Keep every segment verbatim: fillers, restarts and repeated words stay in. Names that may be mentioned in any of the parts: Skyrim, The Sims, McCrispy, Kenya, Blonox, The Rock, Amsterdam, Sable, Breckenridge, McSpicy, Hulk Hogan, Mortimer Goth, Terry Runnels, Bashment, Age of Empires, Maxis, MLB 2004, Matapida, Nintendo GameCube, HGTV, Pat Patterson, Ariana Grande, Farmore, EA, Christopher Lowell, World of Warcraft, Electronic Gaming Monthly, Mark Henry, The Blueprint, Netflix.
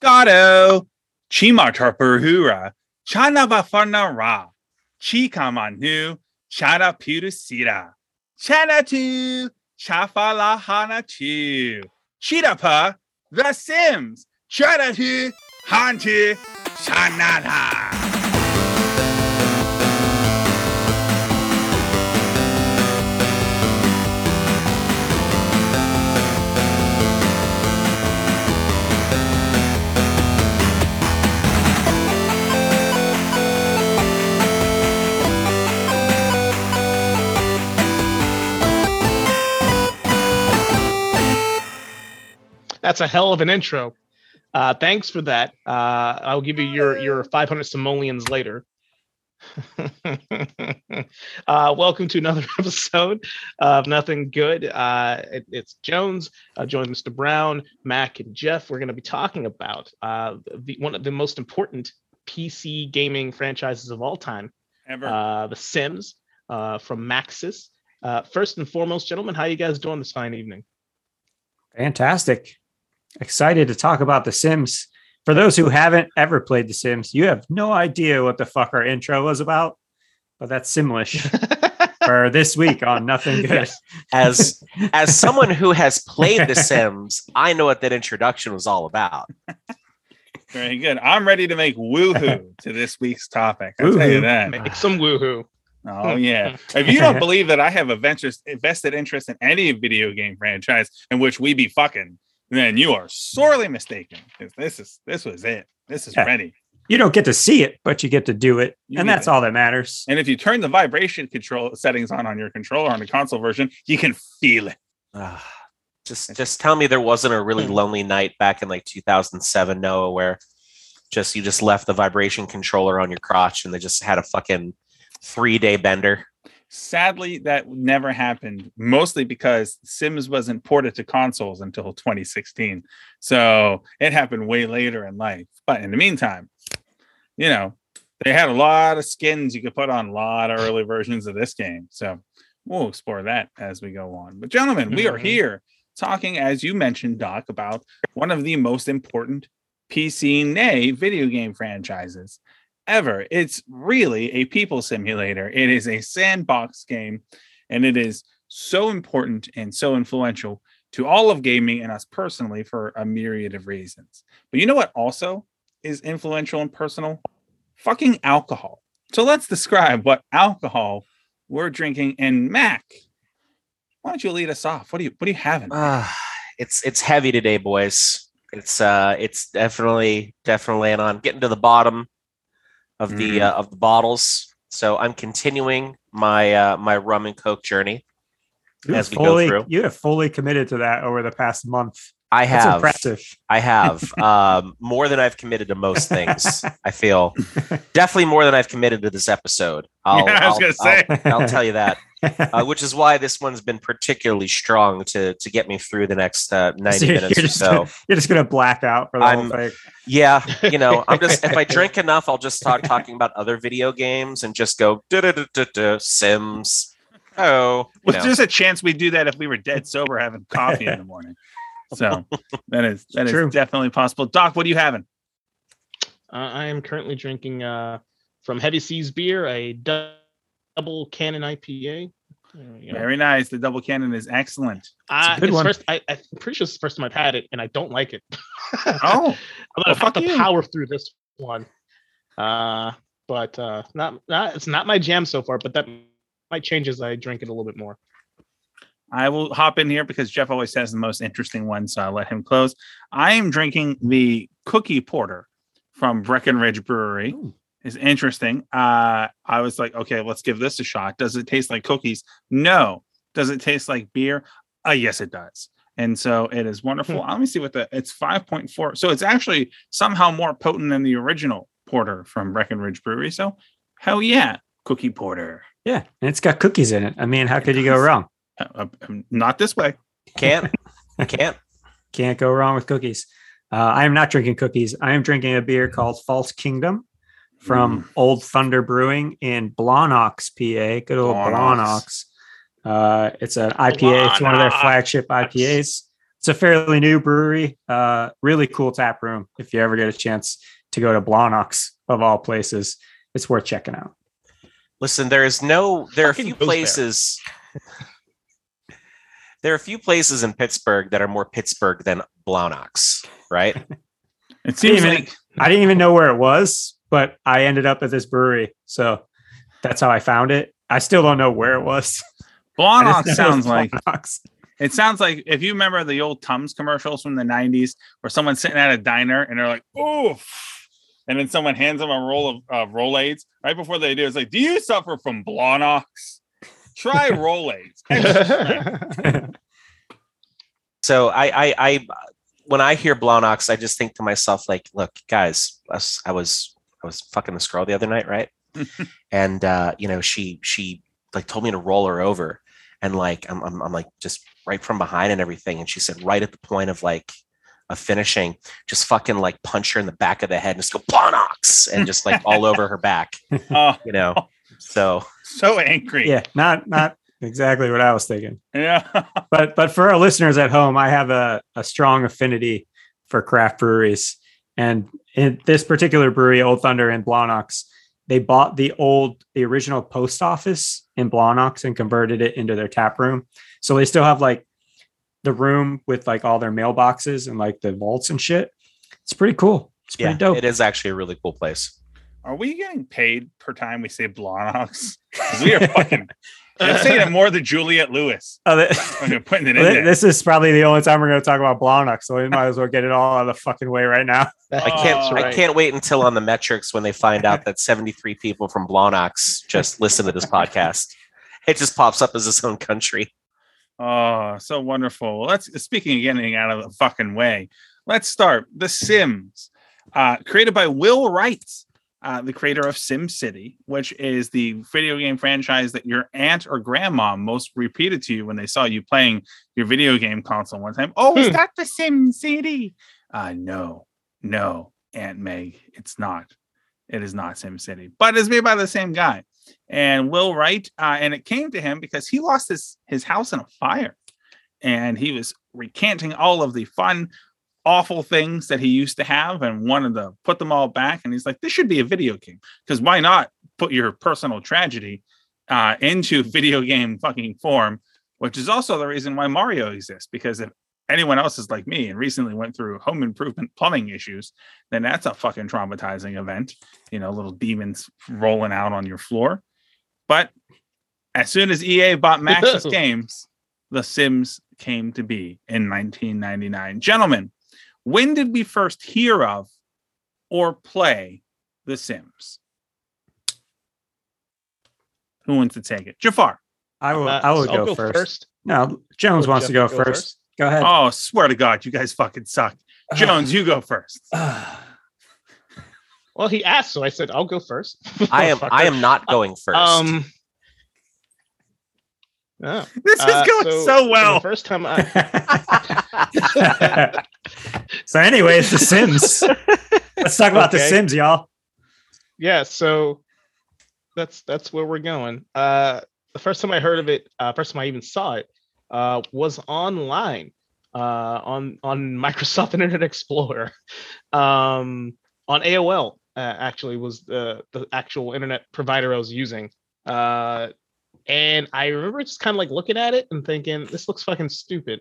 Gato, Chima Tarpurura, Chana Vafarna Ra, Chika Manu, Chana Pudasira, Chana Tu, Chafalahana Tu, Chitapa, The Sims, Chana Tu, Hantu, Chanana. That's a hell of an intro. Uh, thanks for that. Uh, I'll give you your, your five hundred simoleons later. uh, welcome to another episode of Nothing Good. Uh, it, it's Jones, uh, joined Mister Brown, Mac, and Jeff. We're going to be talking about uh, the, one of the most important P C gaming franchises of all time, ever, uh, The Sims uh, from Maxis. Uh, first and foremost, gentlemen, how are you guys doing this fine evening? Fantastic. Excited to talk about The Sims. For those who haven't ever played The Sims, you have no idea what the fuck our intro was about, but that's Simlish for this week on Nothing Good. As as someone who has played The Sims, I know what that introduction was all about. Very good. I'm ready to make woohoo to this week's topic. I'll woo-hoo. Tell you that. Make some woohoo. Oh, yeah. If you don't believe that I have a vested interest in any video game franchise in which we be fucking, then you are sorely mistaken. This is this was it. This is yeah. ready. You don't get to see it, but you get to do it. You and that's it. All that matters. And if you turn the vibration control settings on on your controller on the console version, you can feel it. Uh, just just tell me there wasn't a really lonely night back in like two thousand seven, Noah, where just you just left the vibration controller on your crotch and they just had a fucking three-day bender. Sadly, that never happened, mostly because Sims wasn't ported to consoles until twenty sixteen. So it happened way later in life. But in the meantime, you know, they had a lot of skins you could put on a lot of early versions of this game. So we'll explore that as we go on. But gentlemen, mm-hmm. we are here talking, as you mentioned, Doc, about one of the most important P C, nay, video game franchises ever. It's really a people simulator. It is a sandbox game, and it is so important and so influential to all of gaming and us personally for a myriad of reasons. But you know what also is influential and personal? Fucking alcohol. So let's describe what alcohol we're drinking. And Mac, why don't you lead us off? What do you what are you having? Uh, it's it's heavy today, boys. It's uh it's definitely definitely and I'm getting to the bottom of the mm. uh, of the bottles, so I'm continuing my uh, my rum and coke journey you as we fully, go through. You have fully committed to that over the past month. I That's have, impressive. I have um, more than I've committed to most things. I feel definitely more than I've committed to this episode. I'll, yeah, I was I'll, gonna say. I'll, I'll tell you that, uh, which is why this one's been particularly strong to to get me through the next uh, ninety so minutes or so. Gonna, you're just gonna black out for the I'm, whole thing. Yeah, you know, I'm just if I drink enough, I'll just start talking about other video games and just go Sims. Oh, well, know. There's a chance we do that if we were dead sober having coffee in the morning. So that is that True. Is definitely possible. Doc, what are you having? Uh, I am currently drinking uh, from Heavy Seas Beer, a double cannon I P A. Very nice. The double cannon is excellent. Uh, it's a good one. First, I, I'm pretty sure it's the first time I've had it, and I don't like it. Oh, I'm gonna have to power through this one. Uh, but uh, not not it's not my jam so far. But that might change as I drink it a little bit more. I will hop in here because Jeff always has the most interesting one, so I'll let him close. I am drinking the Cookie Porter from Breckenridge Brewery. Ooh. It's interesting. Uh, I was like, okay, let's give this a shot. Does it taste like cookies? No. Does it taste like beer? Uh, yes, it does. And so it is wonderful. Hmm. Let me see what the... It's five point four. So it's actually somehow more potent than the original porter from Breckenridge Brewery. So hell yeah, Cookie Porter. Yeah, and it's got cookies in it. I mean, how could you go wrong? Uh, not this way. Can't. Can't. Can't go wrong with cookies. Uh, I am not drinking cookies. I am drinking a beer called False Kingdom from mm. Old Thunder Brewing in Blonox, P A. Good old Blonox. Blonox. Uh, it's an I P A. Blonox. It's one of their flagship I P As. It's a fairly new brewery. Uh, really cool tap room. If you ever get a chance to go to Blonox, of all places, it's worth checking out. Listen, there is no, there are a few places, there are a few places in Pittsburgh that are more Pittsburgh than Blonox, right? It seems I didn't, even, like... I didn't even know where it was, but I ended up at this brewery. So that's how I found it. I still don't know where it was. Blonox sounds like... Blonox. It sounds like if you remember the old Tums commercials from the nineties where someone's sitting at a diner and they're like, oh, and then someone hands them a roll of uh, Rolaids. Right before they do, it's like, do you suffer from Blonox? Try Rolaids. So I, I, I, when I hear Blonox, I just think to myself, like, look, guys, I was, I was fucking this girl the other night, right? And, uh, you know, she, she like told me to roll her over. And like, I'm, I'm, I'm like just right from behind and everything. And she said, right at the point of like a finishing, just fucking like punch her in the back of the head and just go Blonox and just like all over her back, oh, you know? So, so angry. Yeah. Not, not exactly what I was thinking. Yeah. But, but for our listeners at home, I have a, a strong affinity for craft breweries, and in this particular brewery, Old Thunder and Blonox, they bought the old, the original post office in Blonox and converted it into their tap room. So they still have like the room with like all their mailboxes and like the vaults and shit. It's pretty cool. It's pretty yeah, dope. It is actually a really cool place. Are we getting paid per time we say Blonox? Because we are fucking I'm saying it more than Juliet Lewis. Oh, that, putting it in well, this is probably the only time we're going to talk about Blonox, so we might as well get it all out of the fucking way right now. I can't. Right. I can't wait until on the metrics when they find out that seventy-three people from Blonox just listen to this podcast. It just pops up as its own country. Oh, so wonderful. Well, let's speaking of getting out of the fucking way. Let's start The Sims, uh, created by Will Wright. Uh, the creator of SimCity, which is the video game franchise that your aunt or grandma most repeated to you when they saw you playing your video game console one time. Oh, hmm. Is that the SimCity? Uh, no, no, Aunt Meg, it's not. It is not SimCity, but it's made by the same guy. And Will Wright, uh, and it came to him because he lost his, his house in a fire. And he was recanting all of the fun, awful things that he used to have and wanted to put them all back. And he's like, this should be a video game, because why not put your personal tragedy uh, into video game fucking form, which is also the reason why Mario exists. Because if anyone else is like me and recently went through home improvement plumbing issues, then that's a fucking traumatizing event, you know, little demons rolling out on your floor. But as soon as E A bought Maxis games, The Sims came to be in nineteen ninety-nine. Gentlemen, when did we first hear of or play The Sims? Who wants to take it? Jafar. I will uh, I will so go, go first. first. No, Jones wants Jeff to go, go first. first. Go ahead. Oh, swear to God, you guys fucking suck. Jones, uh, you go first. Uh, well, he asked, so I said, I'll go first. I am I am not going first. Um Oh. This is uh, going so, so well. The first time I. So, anyways, The Sims. Let's talk about okay. The Sims, y'all. Yeah, so that's that's where we're going. Uh, the first time I heard of it, uh, first time I even saw it, uh, was online uh, on on Microsoft Internet Explorer, um, on A O L. Uh, actually, was the the actual internet provider I was using. Uh, And I remember just kind of like looking at it and thinking, this looks fucking stupid.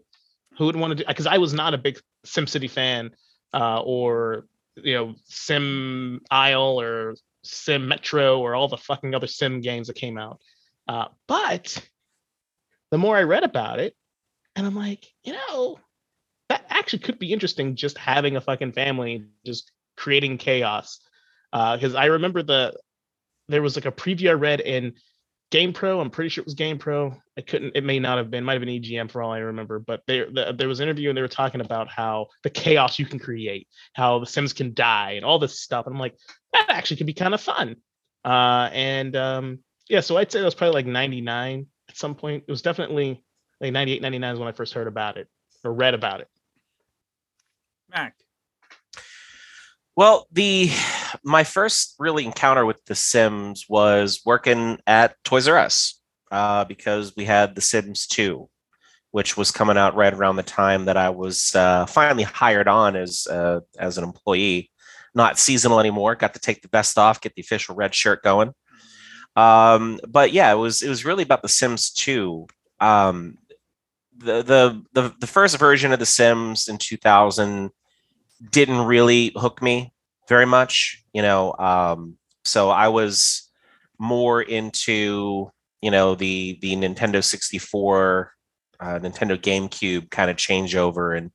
Who would want to do? Because I was not a big SimCity fan, uh, or, you know, Sim Isle or Sim Metro or all the fucking other Sim games that came out. Uh, but the more I read about it, and I'm like, you know, that actually could be interesting, just having a fucking family, just creating chaos. Because uh, I remember the there was like a preview I read in Game Pro, I'm pretty sure it was Game Pro. I couldn't, it may not have been, might have been E G M for all I remember, but they, the, there was an interview and they were talking about how the chaos you can create, how the Sims can die and all this stuff. And I'm like, that actually could be kind of fun. Uh, and um, yeah, so I'd say it was probably like ninety-nine at some point. It was definitely like ninety-eight, ninety-nine is when I first heard about it or read about it. Mac. Well, the my first really encounter with The Sims was working at Toys R Us, uh, because we had The Sims two which was coming out right around the time that I was uh, finally hired on as uh, as an employee, not seasonal anymore. Got to take the vest off, get the official red shirt going. Um, but yeah, it was it was really about The Sims two. Um, the, the the the first version of The Sims in two thousand didn't really hook me very much, you know. Um, so I was more into, you know, the the Nintendo sixty-four. Uh, Nintendo GameCube kind of changeover and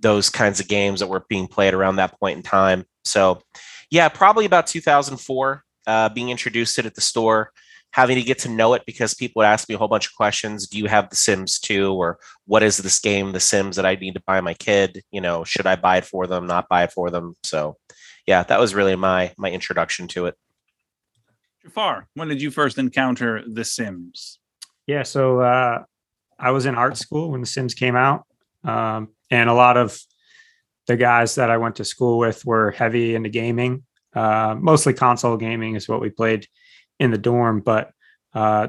those kinds of games that were being played around that point in time. So yeah, probably about two thousand four, uh, being introduced to it at the store, having to get to know it because people would ask me a whole bunch of questions. Do you have The Sims two? Or what is this game, The Sims, that I need to buy my kid? You know, should I buy it for them, not buy it for them? So yeah, that was really my, my introduction to it. Jafar, when did you first encounter The Sims? Yeah. So, uh, I was in art school when The Sims came out, um, and a lot of the guys that I went to school with were heavy into gaming. Uh, mostly console gaming is what we played in the dorm, but uh,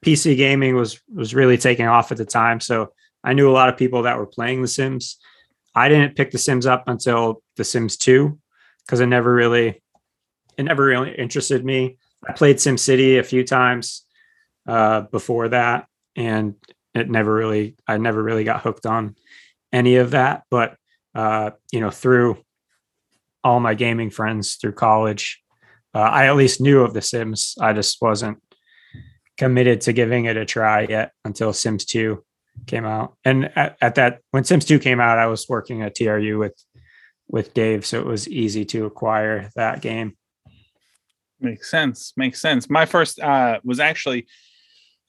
P C gaming was was really taking off at the time. So I knew a lot of people that were playing The Sims. I didn't pick The Sims up until The Sims two because it never really it never really interested me. I played SimCity a few times uh, before that, and it never really, I never really got hooked on any of that. But, uh, you know, through all my gaming friends through college, uh, I at least knew of The Sims. I just wasn't committed to giving it a try yet until Sims two came out. And at, at that, when Sims two came out, I was working at T R U with, with Dave. So it was easy to acquire that game. Makes sense. Makes sense. My first uh, was actually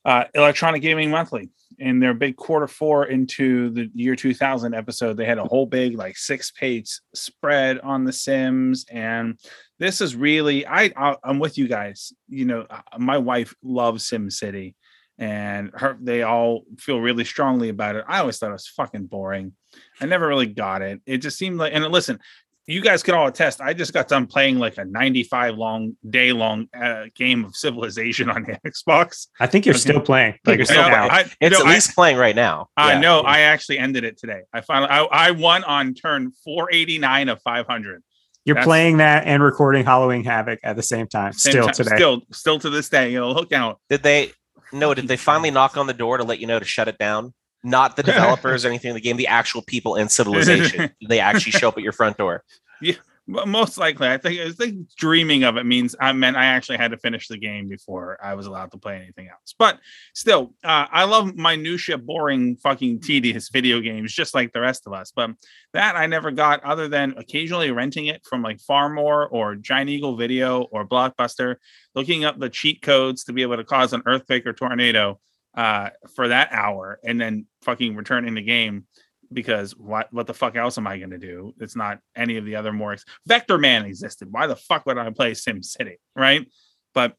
Uh, Electronic Gaming Monthly. In their big quarter four into the year two thousand episode, they had a whole big like six page spread on The Sims, and this is really, I, I I'm with you guys. You know, my wife loves SimCity, and her they all feel really strongly about it. I always thought it was fucking boring. I never really got it. It just seemed like, and listen, you guys can all attest, I just got done playing like a ninety-five long day long uh, game of Civilization on the Xbox. I think you're okay. still playing. Like you're still I, I, it's no, at least I, playing right now. I know. Yeah. I actually ended it today. I finally I, I won on turn four eighty-nine of five hundred. You're That's, playing that and recording Halloween Havoc at the same time. Same still time, today. Still, still to this day. It'll hook out. Did they? No. Did they finally knock on the door to let you know to shut it down? Not the developers or anything in the game, the actual people in Civilization. They actually show up at your front door. Yeah, most likely. I think, I think dreaming of it means I meant I actually had to finish the game before I was allowed to play anything else. But still, uh, I love minutia, boring, fucking tedious video games, just like the rest of us. But that I never got, other than occasionally renting it from like Farmore or Giant Eagle Video or Blockbuster, looking up the cheat codes to be able to cause an earthquake or tornado uh for that hour, and then fucking returning the game because what what the fuck else am I gonna do? It's not any of the other more ex- Vector Man existed. Why the fuck would I play SimCity, right? But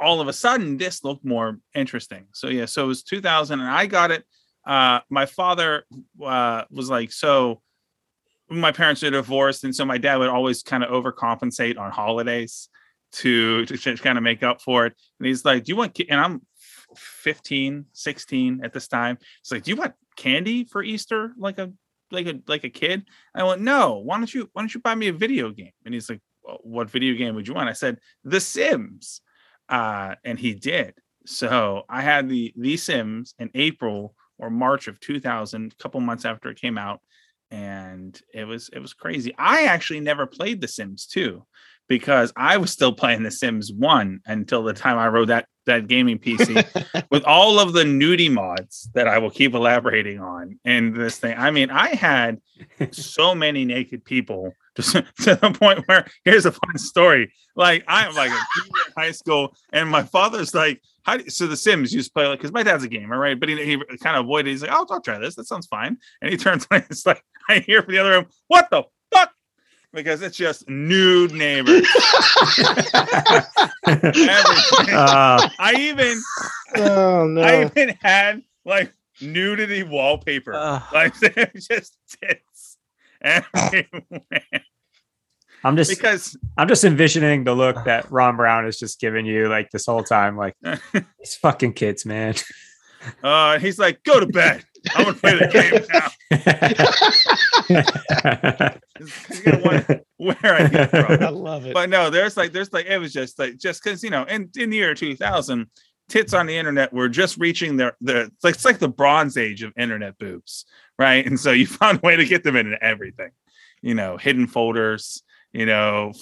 all of a sudden this looked more interesting. So yeah, so it was two thousand and I got it. Uh my father uh was like, so my parents are divorced, and so my dad would always kind of overcompensate on holidays to to, to kind of make up for it. And he's like, do you want ki-? And I'm fifteen, sixteen at this time. It's like, do you want candy for Easter? Like a, like a, like a kid. I went, no, why don't you, why don't you buy me a video game? And he's like, well, what video game would you want? I said, The Sims. Uh, and he did. So I had the, the Sims in April or March of two thousand, a couple months after it came out. And it was, it was crazy. I actually never played The Sims two because I was still playing The Sims one until the time I wrote that that gaming P C with all of the nudie mods that I will keep elaborating on in this thing. I mean, I had so many naked people just to the point where, here's a fun story. Like I'm like a junior in high school, and my father's like, how do you, so The Sims used to play, like, cause my dad's a gamer, right? But he, he kind of avoided it. He's like, oh, I'll try this. That sounds fine. And he turns on, it's like, I hear from the other room, what the fuck? Because it's just nude neighbors. uh, I even, oh, no. I even had like nudity wallpaper, uh, like just tits everywhere. I'm just because I'm just envisioning the look that Ron Brown is just giving you like this whole time, like these fucking kids, man. Uh, he's like, go to bed. I'm going to play the game now. He's going to wonder where I get from. I love it. But no, there's like, there's like, it was just like, just because, you know, in, in the year two thousand, tits on the internet were just reaching their, their, it's like the Bronze Age of internet boobs, right? And so you found a way to get them into everything, you know, hidden folders, you know,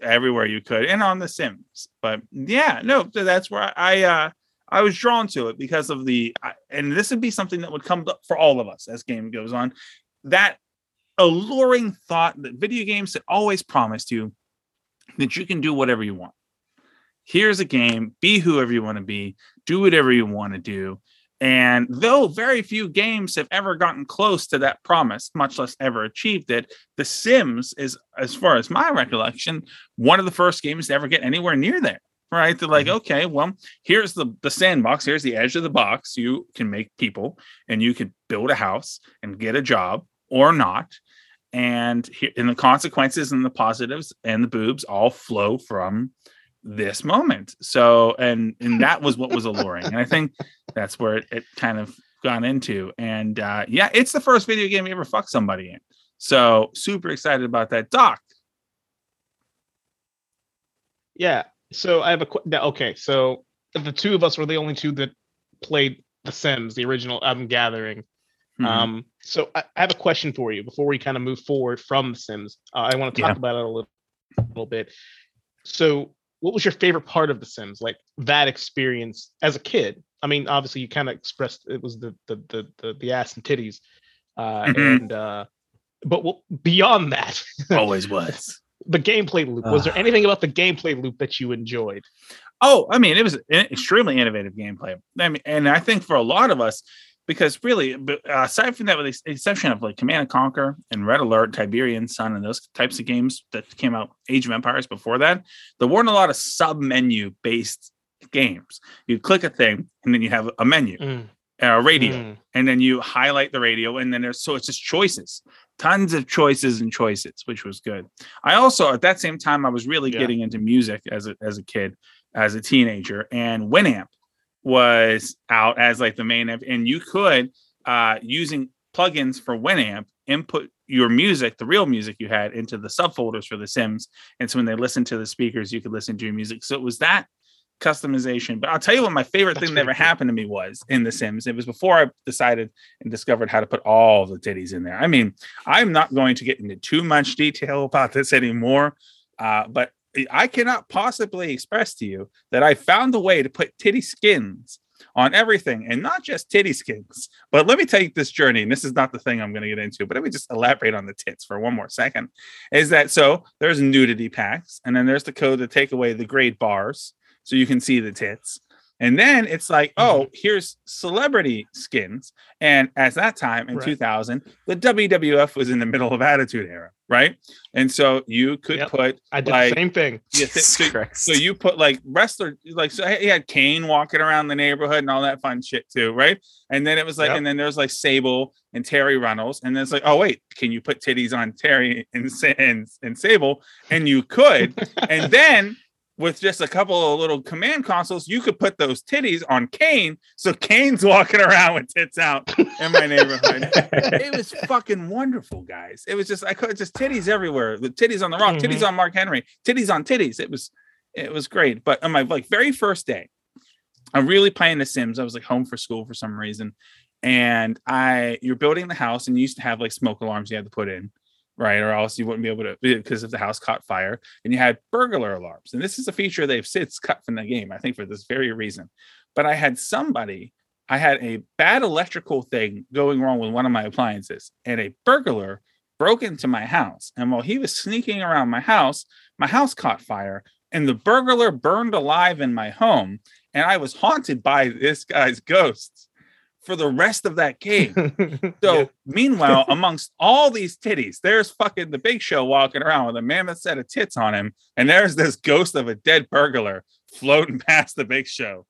everywhere you could, and on The Sims. But yeah, no, that's where I, I uh, I was drawn to it because of the, and this would be something that would come up for all of us as game goes on, that alluring thought that video games had always promised you that you can do whatever you want. Here's a game, be whoever you want to be, do whatever you want to do. And though very few games have ever gotten close to that promise, much less ever achieved it, The Sims is, as far as my recollection, one of the first games to ever get anywhere near there. Right? They're like, okay, well, here's the, the sandbox. Here's the edge of the box. You can make people and you could build a house and get a job or not. And, here, and the consequences and the positives and the boobs all flow from this moment. So, and, and that was what was alluring. And I think that's where it, it kind of gone into. And uh, yeah, it's the first video game you ever fuck somebody in. So super excited about that. Doc. Yeah. So I have a qu- okay. So the two of us were the only two that played The Sims, the original um, Gathering. Mm-hmm. Um, so I, I have a question for you before we kind of move forward from The Sims. Uh, I want to talk yeah. about it a little, little bit. So what was your favorite part of The Sims? Like that experience as a kid? I mean, obviously you kind of expressed it was the the the the, the ass and titties, uh, mm-hmm. and uh, but well, beyond that, always was. The gameplay loop. Was there anything about the gameplay loop that you enjoyed? Oh, I mean, it was an extremely innovative gameplay. I mean, and I think for a lot of us, because really, aside from that, with the exception of like Command and Conquer and Red Alert, Tiberian Sun, and those types of games that came out, Age of Empires before that, there weren't a lot of sub-menu based games. You click a thing, and then you have a menu, mm. a radio, mm. and then you highlight the radio, and then there's so it's just choices. Tons of choices and choices, which was good. I also, at that same time, I was really yeah. getting into music as a, as a kid, as a teenager, and Winamp was out as like the main app, and you could, uh, using plugins for Winamp, input your music, the real music you had, into the subfolders for The Sims, and so when they listened to the speakers, you could listen to your music. So it was that customization. But I'll tell you what my favorite That's thing that ever cool. happened to me was in The Sims. It was before I decided and discovered how to put all the titties in there. I mean, I'm not going to get into too much detail about this anymore, uh, but I cannot possibly express to you that I found a way to put titty skins on everything, and not just titty skins. But let me take this journey, and this is not the thing I'm going to get into, but let me just elaborate on the tits for one more second, is that so there's nudity packs, and then there's the code to take away the grade bars, so you can see the tits. And then it's like, oh, here's celebrity skins. And at that time in right. two thousand, the W W F was in the middle of Attitude Era, right? And so you could yep. put... I did like, the same thing. You th- so, so you put like wrestler... like so he had Kane walking around the neighborhood and all that fun shit too, right? And then it was like... Yep. And then there's like Sable and Terry Runnels. And then it's like, oh, wait, can you put titties on Terry and, and, and Sable? And you could. And then... with just a couple of little command consoles, you could put those titties on Kane. So Kane's walking around with tits out in my neighborhood. It was fucking wonderful, guys. It was just, I could just titties everywhere. The titties on The Rock, mm-hmm. titties on Mark Henry, titties on titties. It was, it was great. But on my like very first day, I'm really playing The Sims. I was like home for school for some reason. And I, you're building the house and you used to have like smoke alarms you had to put in. Right, or else you wouldn't be able to, because if the house caught fire, and you had burglar alarms. And this is a feature they've since cut from the game, I think, for this very reason. But I had somebody, I had a bad electrical thing going wrong with one of my appliances, and a burglar broke into my house. And while he was sneaking around my house, my house caught fire, and the burglar burned alive in my home. And I was haunted by this guy's ghosts for the rest of that game. So yeah. Meanwhile, amongst all these titties, there's fucking the Big Show walking around with a mammoth set of tits on him. And there's this ghost of a dead burglar floating past the Big Show.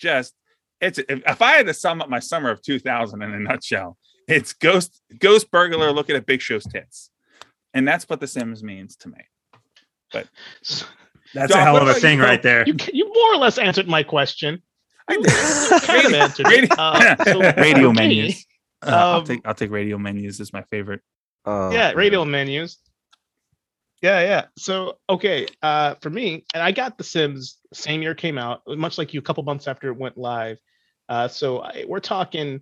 Just, it's if, if I had to sum up my summer of two thousand in a nutshell, it's ghost, ghost burglar looking at Big Show's tits. And that's what The Sims means to me. But that's Doc, a hell of a thing you, right there. You, you more or less answered my question. Great answer. Radio, uh, so, radio okay. menus. Uh, um, I'll take I'll take radio menus is my favorite. Uh, yeah, radio menus. Yeah, yeah. So, okay, uh, for me, and I got The Sims same year it came out, much like you, a couple months after it went live. Uh, so I, we're talking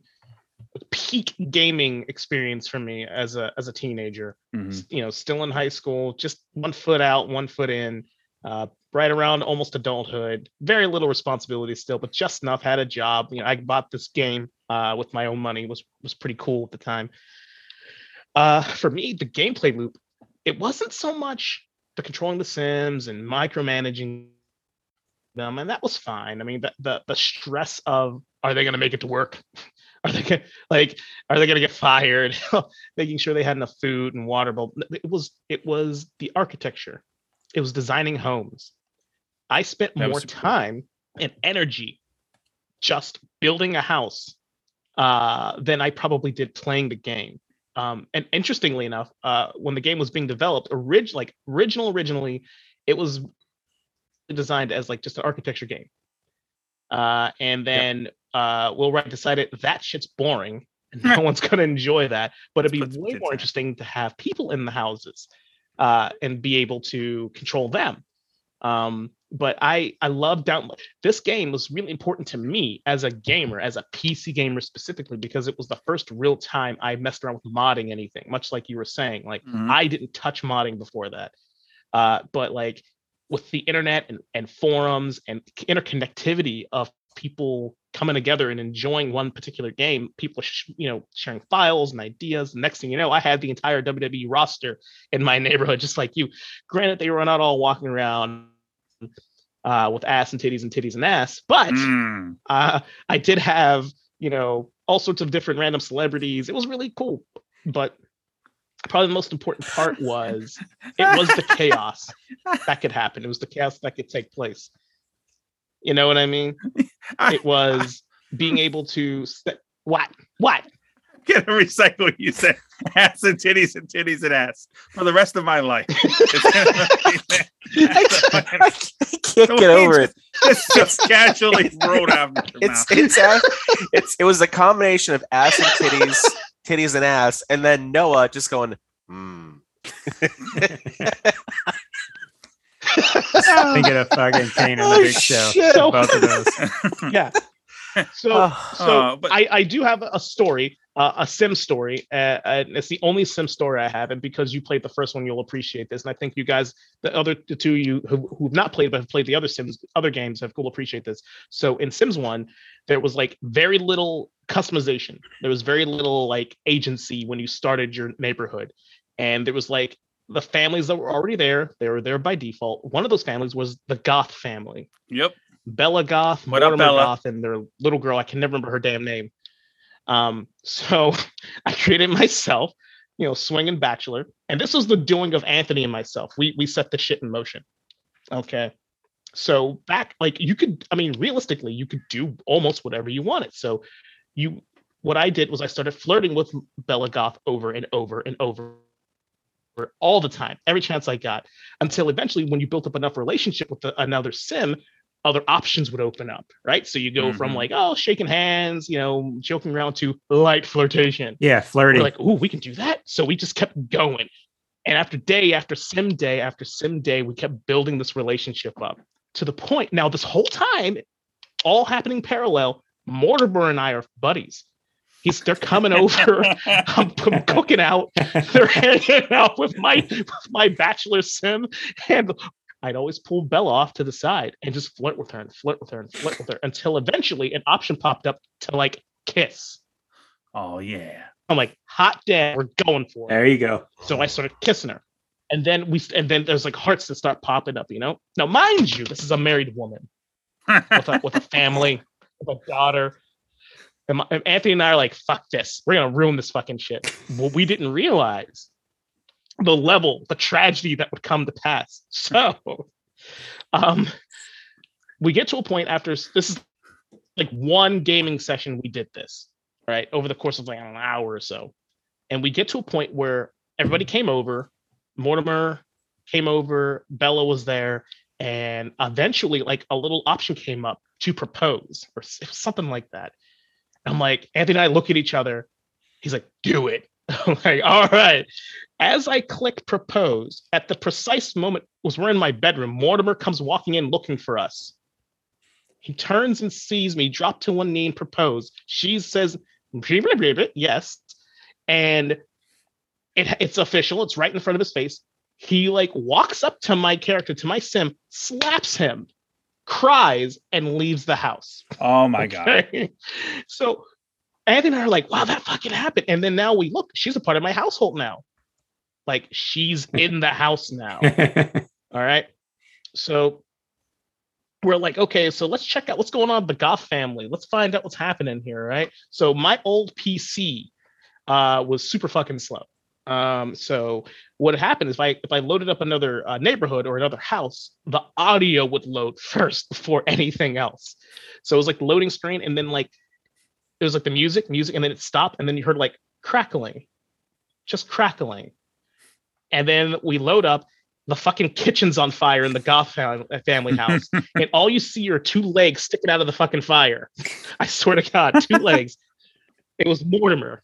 peak gaming experience for me as a as a teenager. Mm-hmm. You know, still in high school, just one foot out, one foot in. Uh, right around almost adulthood, very little responsibility still, but just enough. Had a job. You know, I bought this game uh, with my own money. was was pretty cool at the time. Uh, for me, the gameplay loop, it wasn't so much the controlling the Sims and micromanaging them, and that was fine. I mean, the the, the stress of are they going to make it to work? Are they gonna, like are they going to get fired? Making sure they had enough food and water. It was it was the architecture. It was designing homes. I spent more time and energy just building a house uh, than I probably did playing the game. Um, and interestingly enough, uh, when the game was being developed, orig- like original, originally, it was designed as like just an architecture game. Uh, and then yeah. uh, Will Wright decided that shit's boring and no one's going to enjoy that. But it'd be way more interesting to have people in the houses. Uh, and be able to control them. Um, but I, I love download. This game was really important to me as a gamer, as a P C gamer specifically, because it was the first real time I messed around with modding anything, much like you were saying. Like, mm-hmm. I didn't touch modding before that. Uh, but like with the internet and, and forums and interconnectivity of people coming together and enjoying one particular game, people sh- you know sharing files and ideas. The next thing you know, I had the entire W W E roster in my neighborhood, just like you. Granted, they were not all walking around uh, with ass and titties and titties and ass, but mm. uh, I did have you know all sorts of different random celebrities. It was really cool, but probably the most important part was it was the chaos that could happen. It was the chaos that could take place. You know what I mean? It was being able to st- what? What? Get a recycle. You said ass and titties and titties and ass for the rest of my life. I, can't, I can't get over it. It's just casually rolled out of your mouth. It's, it's, uh, it's, it was a combination of ass and titties, titties and ass, and then Noah just going, hmm. Thinking of fucking Kane in the Big Show. Oh, both of those. yeah. So, oh, so oh, but... I, I do have a story, uh, a Sim story. Uh, and it's the only Sim story I have. And because you played the first one, you'll appreciate this. And I think you guys, the other the two you who who've not played but have played the other Sims, other games, have will appreciate this. So in Sims one, there was like very little customization. There was very little like agency when you started your neighborhood, and there was like. The families that were already there, they were there by default. One of those families was the Goth family. Yep. Bella Goth, what Mortimer up, Bella? Goth, and their little girl. I can never remember her damn name. Um, so I created myself, you know, swinging bachelor. And this was the doing of Anthony and myself. We we set the shit in motion. Okay. So back, like you could, I mean, realistically, you could do almost whatever you wanted. So you, what I did was I started flirting with Bella Goth over and over and over. All the time, every chance I got, until eventually when you built up enough relationship with the, another Sim, other options would open up, right? So you go mm-hmm. from like, oh, shaking hands, you know, joking around to light flirtation. Yeah, flirting. We're like, oh, we can do that. So we just kept going. And after day, after Sim day, after Sim day, we kept building this relationship up to the point. Now, this whole time, all happening parallel, Mortimer and I are buddies. He's, they're coming over. I'm, I'm cooking out. They're hanging out with my with my bachelor Sim, and I'd always pull Bella off to the side and just flirt with her and flirt with her and flirt with her until eventually an option popped up to like kiss. Oh yeah! I'm like, hot damn, we're going for it. There you go. So I started kissing her, and then we and then there's like hearts that start popping up. You know, now mind you, this is a married woman with a, with a family, with a daughter. And Anthony and I are like, fuck this. We're going to ruin this fucking shit. Well, we didn't realize the level, the tragedy that would come to pass. So um, we get to a point after this is like one gaming session. We did this right over the course of like an hour or so. And we get to a point where everybody came over. Mortimer came over. Bella was there. And eventually like a little option came up to propose or something like that. I'm like, Anthony and I look at each other. He's like, do it. I'm like, all right. As I click propose, at the precise moment was we're in my bedroom, Mortimer comes walking in looking for us. He turns and sees me, drop to one knee and propose. She says, yes. And it, it's official. It's right in front of his face. He like walks up to my character, to my sim, slaps him, cries, and leaves the house. Oh my okay? God. So Anthony and I are like, wow, that fucking happened. And then now we look, she's a part of my household now. Like she's in the house now. All right. So we're like, okay, so let's check out what's going on with the Goth family. Let's find out what's happening here. Right. So my old P C uh, was super fucking slow. Um, so what happened is if I, if I loaded up another uh, neighborhood or another house, the audio would load first before anything else. So it was like the loading screen. And then like, it was like the music, music, and then it stopped. And then you heard like crackling, just crackling. And then we load up, the fucking kitchen's on fire in the Goth family house. And all you see are two legs sticking out of the fucking fire. I swear to God, two legs. It was Mortimer.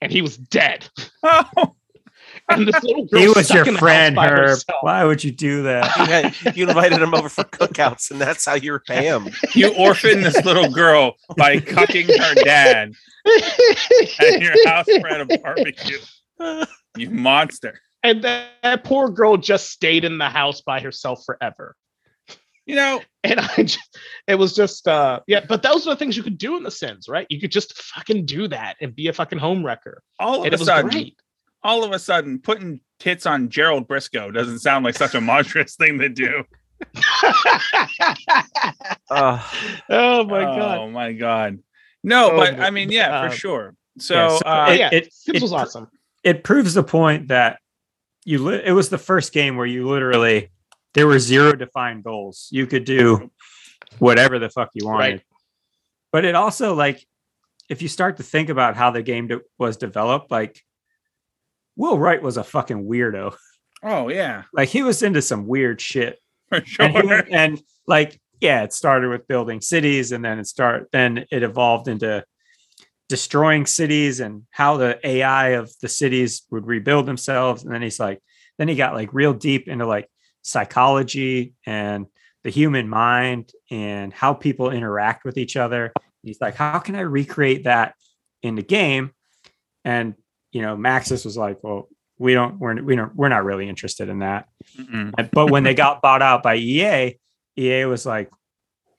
And he was dead. Oh. And this little girl, he was your friend, Herb. Why would you do that? You, had, you invited him over for cookouts, and that's how you pay him. You orphaned this little girl by cucking her dad at your house for a barbecue. You monster. And that, that poor girl just stayed in the house by herself forever. You know, and I just, it was just, uh, yeah, but those are the things you could do in The Sims, right? You could just fucking do that and be a fucking home wrecker. All of and a it was sudden, great. all of a sudden, putting tits on Gerald Briscoe doesn't sound like such a monstrous thing to do. uh, oh my God. Oh my God. No, oh, but I mean, yeah, um, for sure. So, yeah, so uh, it, yeah, it, Sims it, was awesome. It proves the point that you, li- it was the first game where you literally, there were zero defined goals. You could do whatever the fuck you wanted. Right. But it also, like, if you start to think about how the game de- was developed, like, Will Wright was a fucking weirdo. Oh, yeah. Like, he was into some weird shit. For sure. And, went, and like, yeah, it started with building cities, and then it start, then it evolved into destroying cities and how the A I of the cities would rebuild themselves. And then he's like, then he got, like, real deep into, like, psychology and the human mind and how people interact with each other. He's like, how can I recreate that in the game? And, you know, Maxis was like, well, we don't, we're, we don't, we're not really interested in that. Mm-mm. But when they got bought out by E A, E A was like,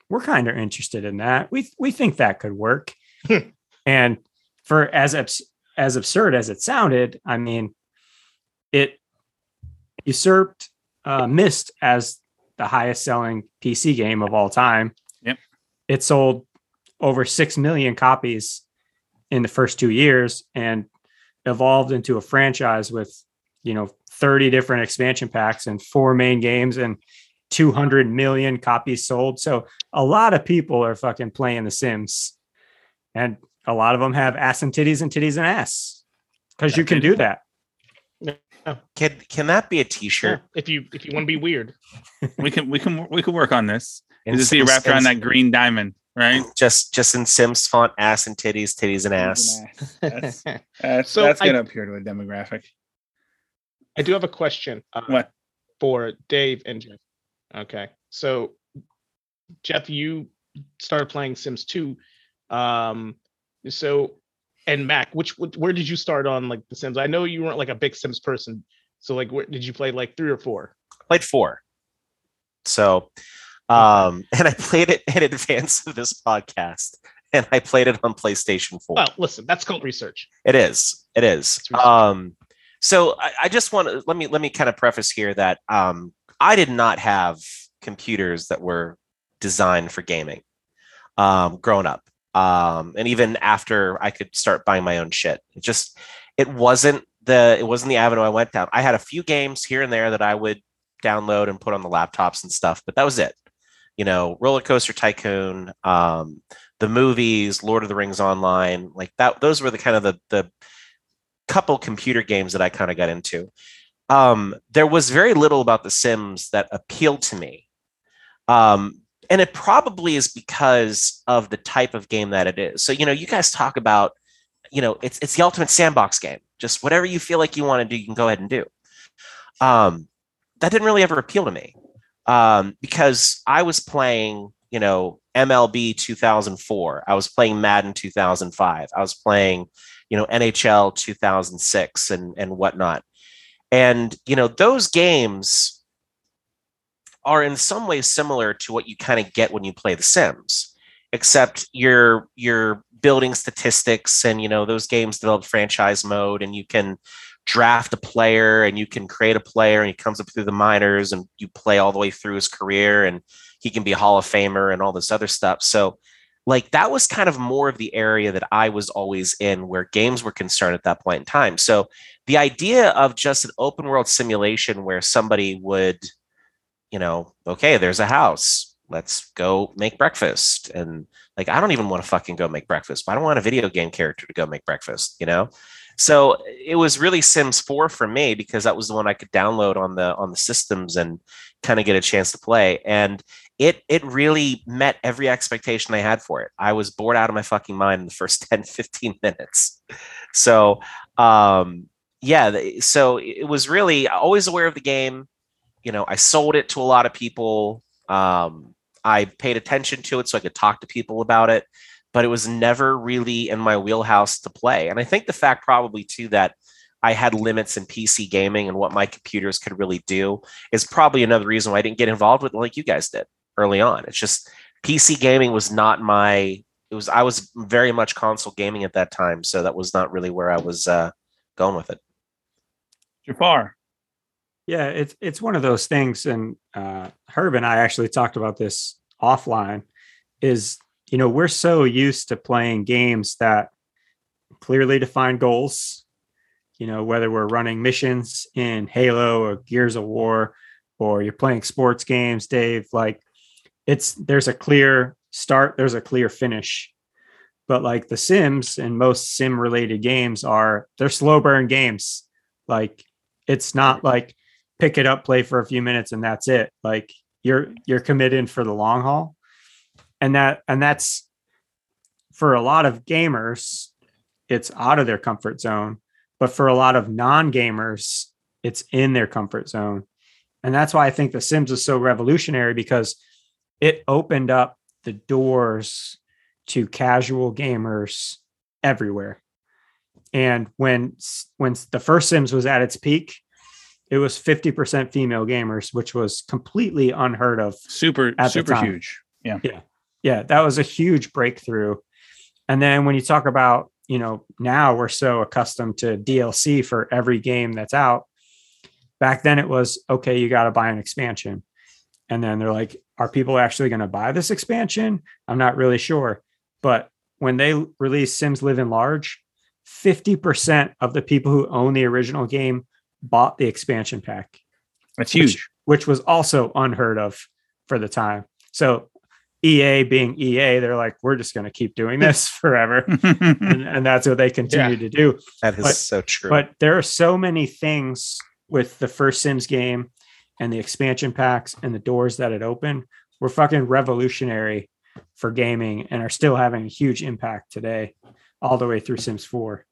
we're kind of interested in that. We, we think that could work. And for as, abs- as absurd as it sounded, I mean, it usurped Uh, missed as the highest selling P C game of all time. Yep. It sold over six million copies in the first two years and evolved into a franchise with, you know, thirty different expansion packs and four main games and two hundred million copies sold. So a lot of people are fucking playing The Sims, and a lot of them have ass and titties and titties and ass, because you can do that. Oh. Can can that be a T-shirt? Yeah, if you if you want to be weird, we can we can we can work on this. Is this be wrapped around that green diamond, right? Just just in Sims font, ass and titties, titties and ass. That's, that's, so that's gonna I, appear to a demographic. I do have a question. Uh, what for Dave and Jeff? Okay, so Jeff, you started playing Sims two. Um, so. And Mac, which where did you start on like The Sims? I know you weren't like a big Sims person, so like, where did you play, like three or four? I played four. So, um, and I played it in advance of this podcast, and I played it on PlayStation four. Well, listen, that's called research. It is. It is. Um, so I, I just want to let me let me kind of preface here that um, I did not have computers that were designed for gaming um, growing up. Um, and even after I could start buying my own shit, it just, it wasn't the, it wasn't the avenue I went down. I had a few games here and there that I would download and put on the laptops and stuff, but that was it. You know, Roller Coaster Tycoon, um, the movies, Lord of the Rings Online, like that, those were the kind of the, the couple computer games that I kind of got into. Um, there was very little about The Sims that appealed to me. Um, And it probably is because of the type of game that it is. So, you know, you guys talk about, you know, it's it's the ultimate sandbox game. Just whatever you feel like you want to do, you can go ahead and do. Um, that didn't really ever appeal to me um, because I was playing, you know, M L B two thousand four. I was playing Madden two thousand five. I was playing, you know, N H L two thousand six and, and whatnot. And, you know, those games are in some ways similar to what you kind of get when you play The Sims, except you're you're building statistics and, you know, those games develop franchise mode and you can draft a player and you can create a player and he comes up through the minors and you play all the way through his career and he can be a Hall of Famer and all this other stuff. So like that was kind of more of the area that I was always in where games were concerned at that point in time. So the idea of just an open world simulation where somebody would, you know, okay, there's a house, let's go make breakfast. And like, I don't even want to fucking go make breakfast, but I don't want a video game character to go make breakfast, you know? So it was really Sims four for me because that was the one I could download on the, on the systems and kind of get a chance to play. And It it really met every expectation I had for it. I was bored out of my fucking mind in the first ten, fifteen minutes. So, um, yeah, so it was really always aware of the game. You know, I sold it to a lot of people. Um, I paid attention to it so I could talk to people about it. But it was never really in my wheelhouse to play. And I think the fact probably, too, that I had limits in P C gaming and what my computers could really do is probably another reason why I didn't get involved with it like you guys did early on. It's just P C gaming was not my, it was, I was very much console gaming at that time. So that was not really where I was uh, going with it. Jafar. Yeah. It's, it's one of those things. And uh, Herb and I actually talked about this offline is, you know, we're so used to playing games that clearly define goals, you know, whether we're running missions in Halo or Gears of War, or you're playing sports games, Dave, like, It's there's a clear start, there's a clear finish. But like The Sims and most sim related games are they're slow burn games. Like it's not like pick it up, play for a few minutes and that's it. Like you're you're committed for the long haul. And that and that's for a lot of gamers, it's out of their comfort zone. But for a lot of non-gamers, it's in their comfort zone. And that's why I think The Sims is so revolutionary because it opened up the doors to casual gamers everywhere. And when when the first Sims was at its peak, it was fifty percent female gamers, which was completely unheard of. Super, super huge. Yeah. Yeah. Yeah. That was a huge breakthrough. And then when you talk about, you know, now we're so accustomed to D L C for every game that's out. Back then it was, okay, you got to buy an expansion. And then they're like, are people actually going to buy this expansion? I'm not really sure. But when they released Sims Live and Large, fifty percent of the people who own the original game bought the expansion pack. That's huge. Which, which was also unheard of for the time. So E A being E A, they're like, we're just going to keep doing this forever. and, and that's what they continue yeah, to do. That is but, so true. But there are so many things with the first Sims game and the expansion packs and the doors that it opened were fucking revolutionary for gaming and are still having a huge impact today all the way through Sims four.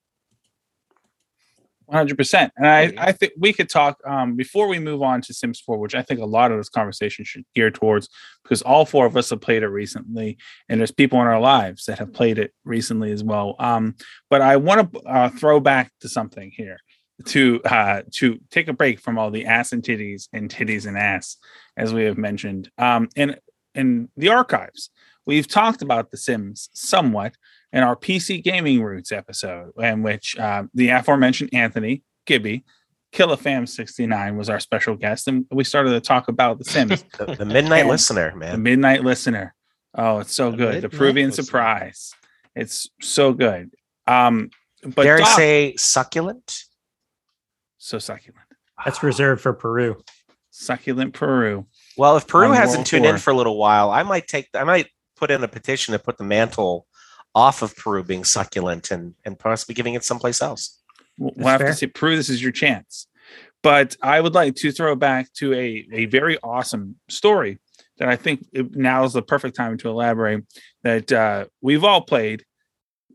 one hundred percent. And I, I think we could talk um, before we move on to Sims four, which I think a lot of this conversation should gear towards because all four of us have played it recently. And there's people in our lives that have played it recently as well. Um, but I want to uh, throw back to something here. to uh to take a break from all the ass and titties and titties and ass, as we have mentioned. Um and in the archives, we've talked about The Sims somewhat in our P C Gaming Roots episode, in which uh, the aforementioned Anthony Gibby, Killafam sixty-nine, was our special guest, and we started to talk about The Sims. the, the Midnight Listener, man. The Midnight Listener. Oh, it's so the good. The Peruvian Listener. Surprise. It's so good. Um but dare I Doc- say succulent? So succulent. That's reserved for Peru. Succulent Peru. Well, if Peru hasn't tuned in for a little while, I might take. I might put in a petition to put the mantle off of Peru being succulent and and possibly giving it someplace else. We'll have to say, Peru, this is your chance. But I would like to throw back to a a very awesome story that I think it, now is the perfect time to elaborate, that uh, we've all played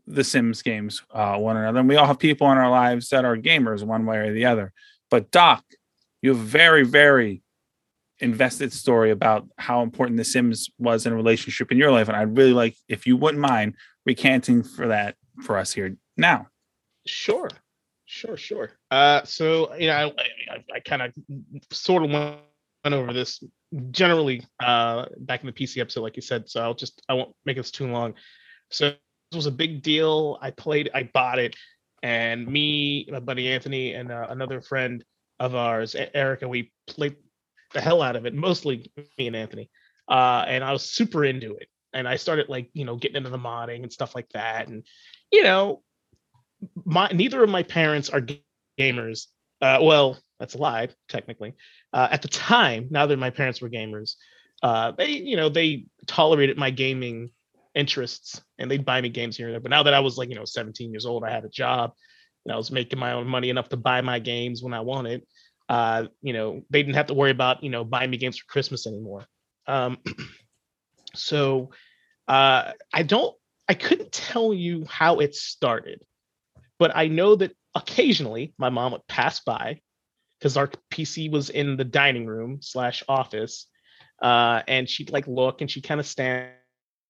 the Sims games uh, one another, and we all have people in our lives that are gamers one way or the other. But Doc, you have a very, very invested story about how important the Sims was in a relationship in your life, and I'd really like, if you wouldn't mind, recanting for that for us here now. Sure. Sure, sure. Uh, so, you know, I, I, I kind of sort of went over this generally uh, back in the P C episode, like you said, so I'll just, I won't make this too long. So this was a big deal. I played, I bought it, and me, my buddy Anthony, and uh, another friend of ours, Erica, we played the hell out of it, mostly me and Anthony, uh, and I was super into it. And I started, like, you know, getting into the modding and stuff like that, and, you know, My, neither of my parents are g- gamers. Uh, well, that's a lie, technically. Uh, at the time, neither of my parents were gamers. Uh, they, you know, they tolerated my gaming interests, and they'd buy me games here and there. But now that I was, like, you know, seventeen years old, I had a job, and I was making my own money enough to buy my games when I wanted. Uh, you know, they didn't have to worry about, you know, buying me games for Christmas anymore. Um, so uh, I don't, I couldn't tell you how it started. But I know that occasionally my mom would pass by, because our P C was in the dining room slash office. Uh, and she'd, like, look, and she'd kind of stand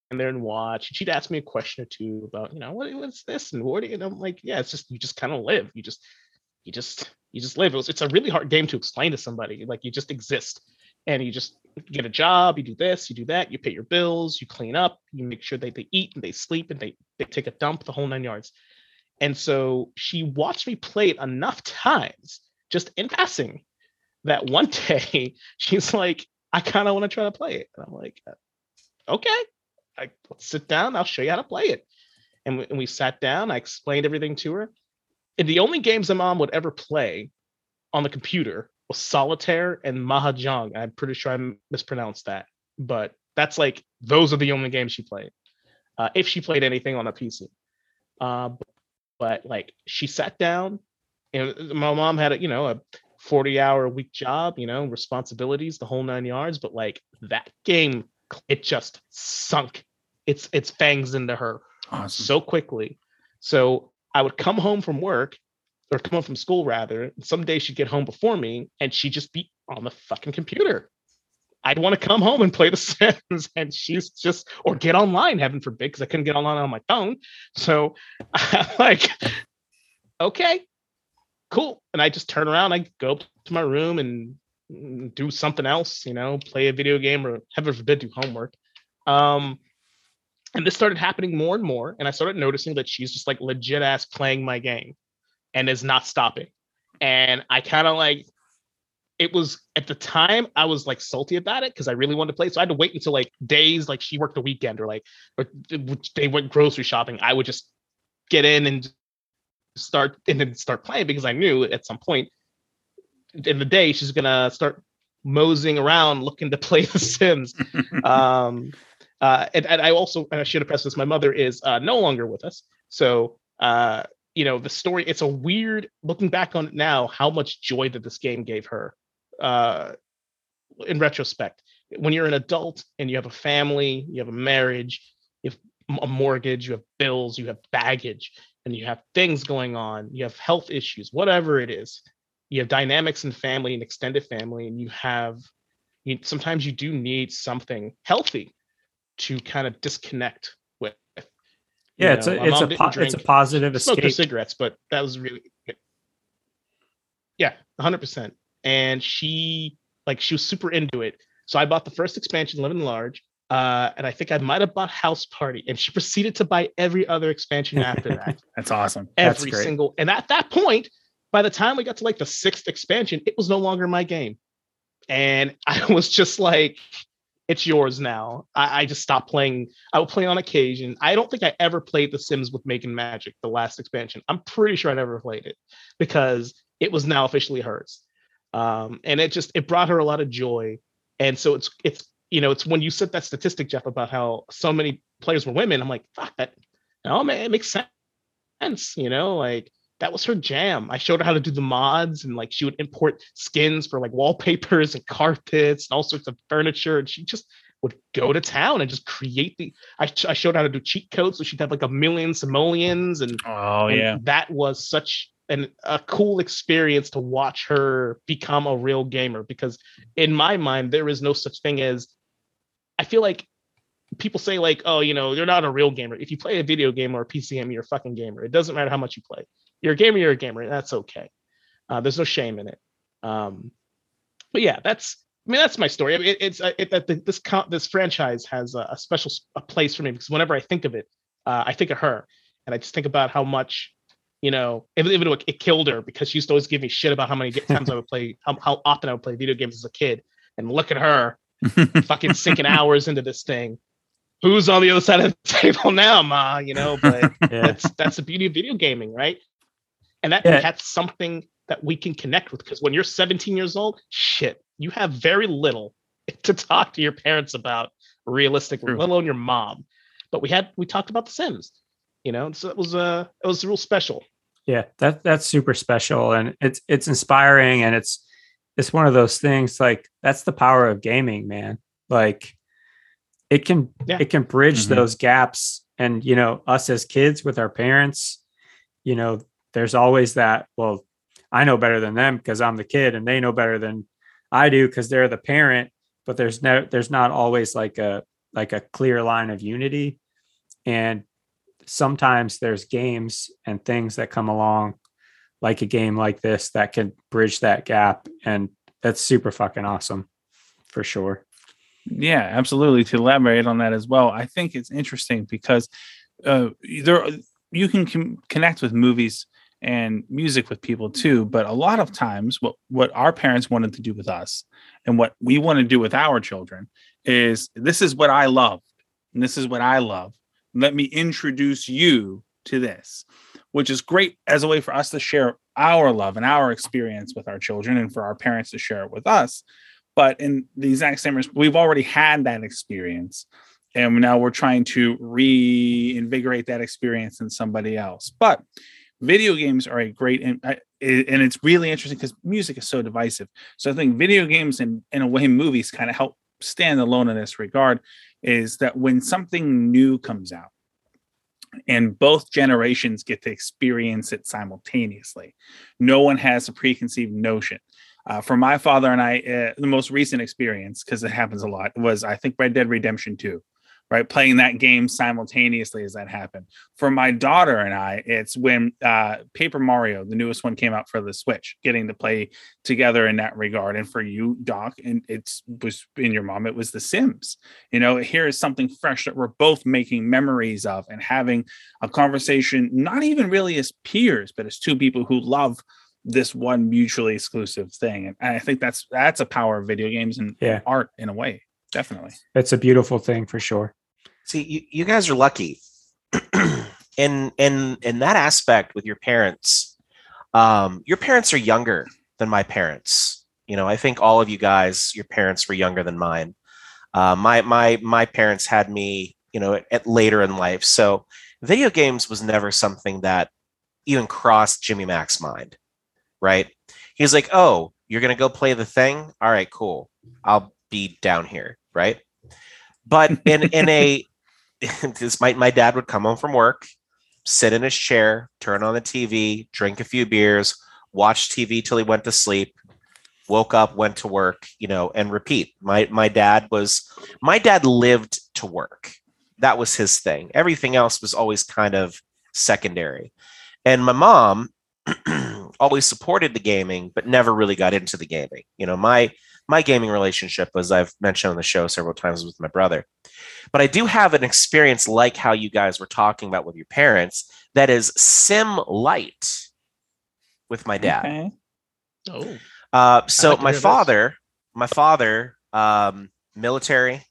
there and watch. And she'd ask me a question or two about, you know, what, what's this? And what do you, and I'm like, yeah, it's just, you just kind of live. You just, you just, you just live. It was, it's a really hard game to explain to somebody. Like, you just exist, and you just get a job. You do this, you do that. You pay your bills, you clean up, you make sure that they eat and they sleep and they, they take a dump, the whole nine yards. And so she watched me play it enough times, just in passing, that one day she's like, I kind of want to try to play it. And I'm like, okay, I, let's sit down. I'll show you how to play it. And we, and we sat down. I explained everything to her. And the only games that mom would ever play on the computer was Solitaire and Mahjong. I'm pretty sure I mispronounced that. But that's, like, those are the only games she played, uh, if she played anything on a P C. Uh, but But like she sat down, and my mom had a, you know, a forty hour a week job, you know, responsibilities, the whole nine yards. But like that game, it just sunk its its fangs into her awesome. So quickly. So I would come home from work, or come home from school rather. Someday she'd get home before me, and she'd just be on the fucking computer. I'd want to come home and play The Sims, and she's just, or get online, heaven forbid, because I couldn't get online on my phone. So I'm like, okay, cool. And I just turn around, I go up to my room and do something else, you know, play a video game, or heaven forbid, do homework. Um, and this started happening more and more. And I started noticing that she's just like legit ass playing my game and is not stopping. And I kind of like, it was at the time I was like salty about it because I really wanted to play. So I had to wait until like days, like she worked the weekend, or like or they went grocery shopping. I would just get in and start and then start playing, because I knew at some point in the day she's gonna start moseying around looking to play The Sims. um, uh, and, and I also, and I should have pressed this, my mother is uh, no longer with us. So uh, you know, the story, it's a weird, looking back on it now, how much joy that this game gave her. Uh, in retrospect, when you're an adult and you have a family, you have a marriage, you have a mortgage, you have bills, you have baggage, and you have things going on, you have health issues, whatever it is, you have dynamics in family and extended family, and you have, you, sometimes you do need something healthy to kind of disconnect with. Yeah, you it's know, a it's a, po- drink, it's a positive escape. Smoked cigarettes, but that was really good. Yeah, one hundred percent. And she, like, she was super into it. So I bought the first expansion, Living Large, uh, and I think I might have bought House Party. And she proceeded to buy every other expansion after that. That's awesome. Every That's single. And at that point, by the time we got to, like, the sixth expansion, it was no longer my game. And I was just like, it's yours now. I, I just stopped playing. I would play on occasion. I don't think I ever played The Sims with Making Magic, the last expansion. I'm pretty sure I never played it, because it was now officially hers. Um, and it just, it brought her a lot of joy. And so it's, it's, you know, it's when you said that statistic, Jeff, about how so many players were women, I'm like, fuck that. Oh man, it makes sense. You know, like that was her jam. I showed her how to do the mods, and like she would import skins for like wallpapers and carpets and all sorts of furniture. And she just would go to town and just create the, I, I showed her how to do cheat codes. So she'd have like a million simoleons. And, oh, and yeah. that was such an, a cool experience to watch her become a real gamer, because in my mind, there is no such thing as, I feel like people say like, oh, you know, you're not a real gamer. If you play a video game or a P C game, you're a fucking gamer. It doesn't matter how much you play. You're a gamer, you're a gamer. And that's okay. Uh, there's no shame in it. Um, but yeah, that's, I mean, that's my story. I mean, it, it's uh, it, that this this franchise has a, a special a place for me, because whenever I think of it, uh, I think of her, and I just think about how much, you know, even, even though it, it killed her, because she used to always give me shit about how many times I would play, how, how often I would play video games as a kid. And look at her, fucking sinking hours into this thing. Who's on the other side of the table now, Ma? You know, but yeah. that's that's the beauty of video gaming, right? And that yeah. that's something that we can connect with, because when you're seventeen years old, shit, you have very little to talk to your parents about realistically, True. Let alone your mom. But we had we talked about The Sims, you know, so it was uh it was real special. Yeah, that that's super special, and it's it's inspiring, and it's it's one of those things, like, that's the power of gaming, man. Like, it can yeah. it can bridge mm-hmm. those gaps, and you know, us as kids with our parents, you know, there's always that, well, I know better than them because I'm the kid, and they know better than I do because they're the parent, but there's no, there's not always like a, like a clear line of unity. And sometimes there's games and things that come along, like a game like this, that can bridge that gap. And that's super fucking awesome for sure. Yeah, absolutely. To elaborate on that as well, I think it's interesting because uh, there, you can com- connect with movies and music with people too, but a lot of times what what our parents wanted to do with us and what we want to do with our children is, this is what I loved and this is what I love, let me introduce you to this, which is great as a way for us to share our love and our experience with our children, and for our parents to share it with us. But in the exact same, we've already had that experience, and now we're trying to reinvigorate that experience in somebody else. But video games are a great, and and it's really interesting because music is so divisive. So I think video games and, in a way, movies kind of help stand alone in this regard, is that when something new comes out and both generations get to experience it simultaneously, no one has a preconceived notion. Uh, for my father and I, uh, the most recent experience, because it happens a lot, was I think Red Dead Redemption two. Right, playing that game simultaneously as that happened. For my daughter and I, it's when uh, Paper Mario, the newest one, came out for the Switch, getting to play together in that regard. And for you, Doc, and it's was in your mom, it was The Sims. You know, here is something fresh that we're both making memories of and having a conversation, not even really as peers, but as two people who love this one mutually exclusive thing. And I think that's that's a power of video games and yeah. art in a way. Definitely, it's a beautiful thing for sure. See, you, you guys are lucky in in in that aspect with your parents. Um, your parents are younger than my parents. You know, I think all of you guys, your parents were younger than mine. Uh, my my my parents had me, you know, at, at later in life. So video games was never something that even crossed Jimmy Mac's mind, right? He's like, "Oh, you're gonna go play the thing? All right, cool. I'll be down here, right?" But in in a this might my dad would come home from work, sit in his chair, turn on the T V, drink a few beers, watch T V till he went to sleep, woke up, went to work, you know, and repeat. My my dad was my dad lived to work. That was his thing. Everything else was always kind of secondary. And my mom always supported the gaming, but never really got into the gaming. You know, my My gaming relationship, as I've mentioned on the show several times, with my brother. But I do have an experience like how you guys were talking about with your parents, that is sim light with my dad. Okay. Oh. Uh, so my father, my father, um, military,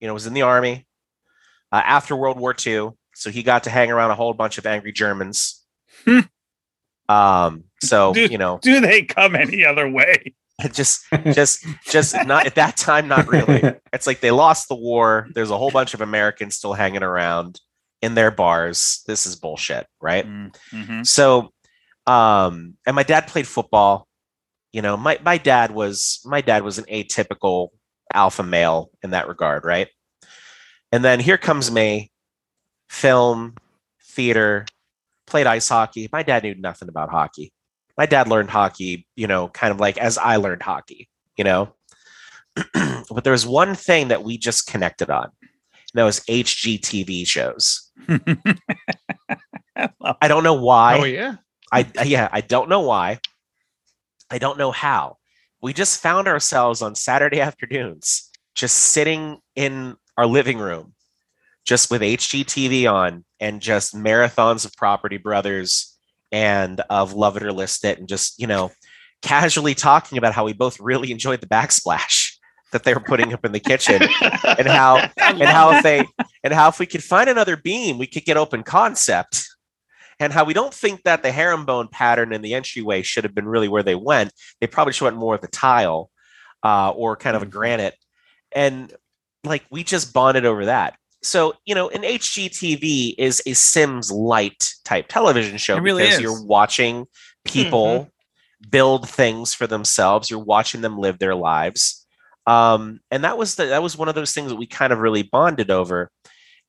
you know, was in the army uh, after World War Two. So he got to hang around a whole bunch of angry Germans. um, so, do, you know, do they come any other way? just just just not at that time, not really. It's like they lost the war, there's a whole bunch of Americans still hanging around in their bars. This is bullshit, right? Mm-hmm. So Um, and my dad played football. You know, my, my dad was my dad was an atypical alpha male in that regard, right? And then here comes me, film, theater, played ice hockey. My dad knew nothing about hockey. My dad learned hockey, you know, kind of like as I learned hockey, you know. But there was one thing that we just connected on, and that was H G T V shows. I, I don't know why. Oh yeah. I yeah, I don't know why. I don't know how. We just found ourselves on Saturday afternoons just sitting in our living room just with H G T V on and just marathons of Property Brothers and of Love It or List It, and just, you know, casually talking about how we both really enjoyed the backsplash that they were putting up in the kitchen, and how and how if they and how if we could find another beam, we could get open concept, and how we don't think that the herringbone pattern in the entryway should have been really where they went. They probably should have went more of the tile uh, or kind of a granite, and like we just bonded over that. So, you know, an H G T V is a Sims Lite type television show, really, because is. You're watching people mm-hmm. build things for themselves. You're watching them live their lives. Um, and that was the, that was one of those things that we kind of really bonded over.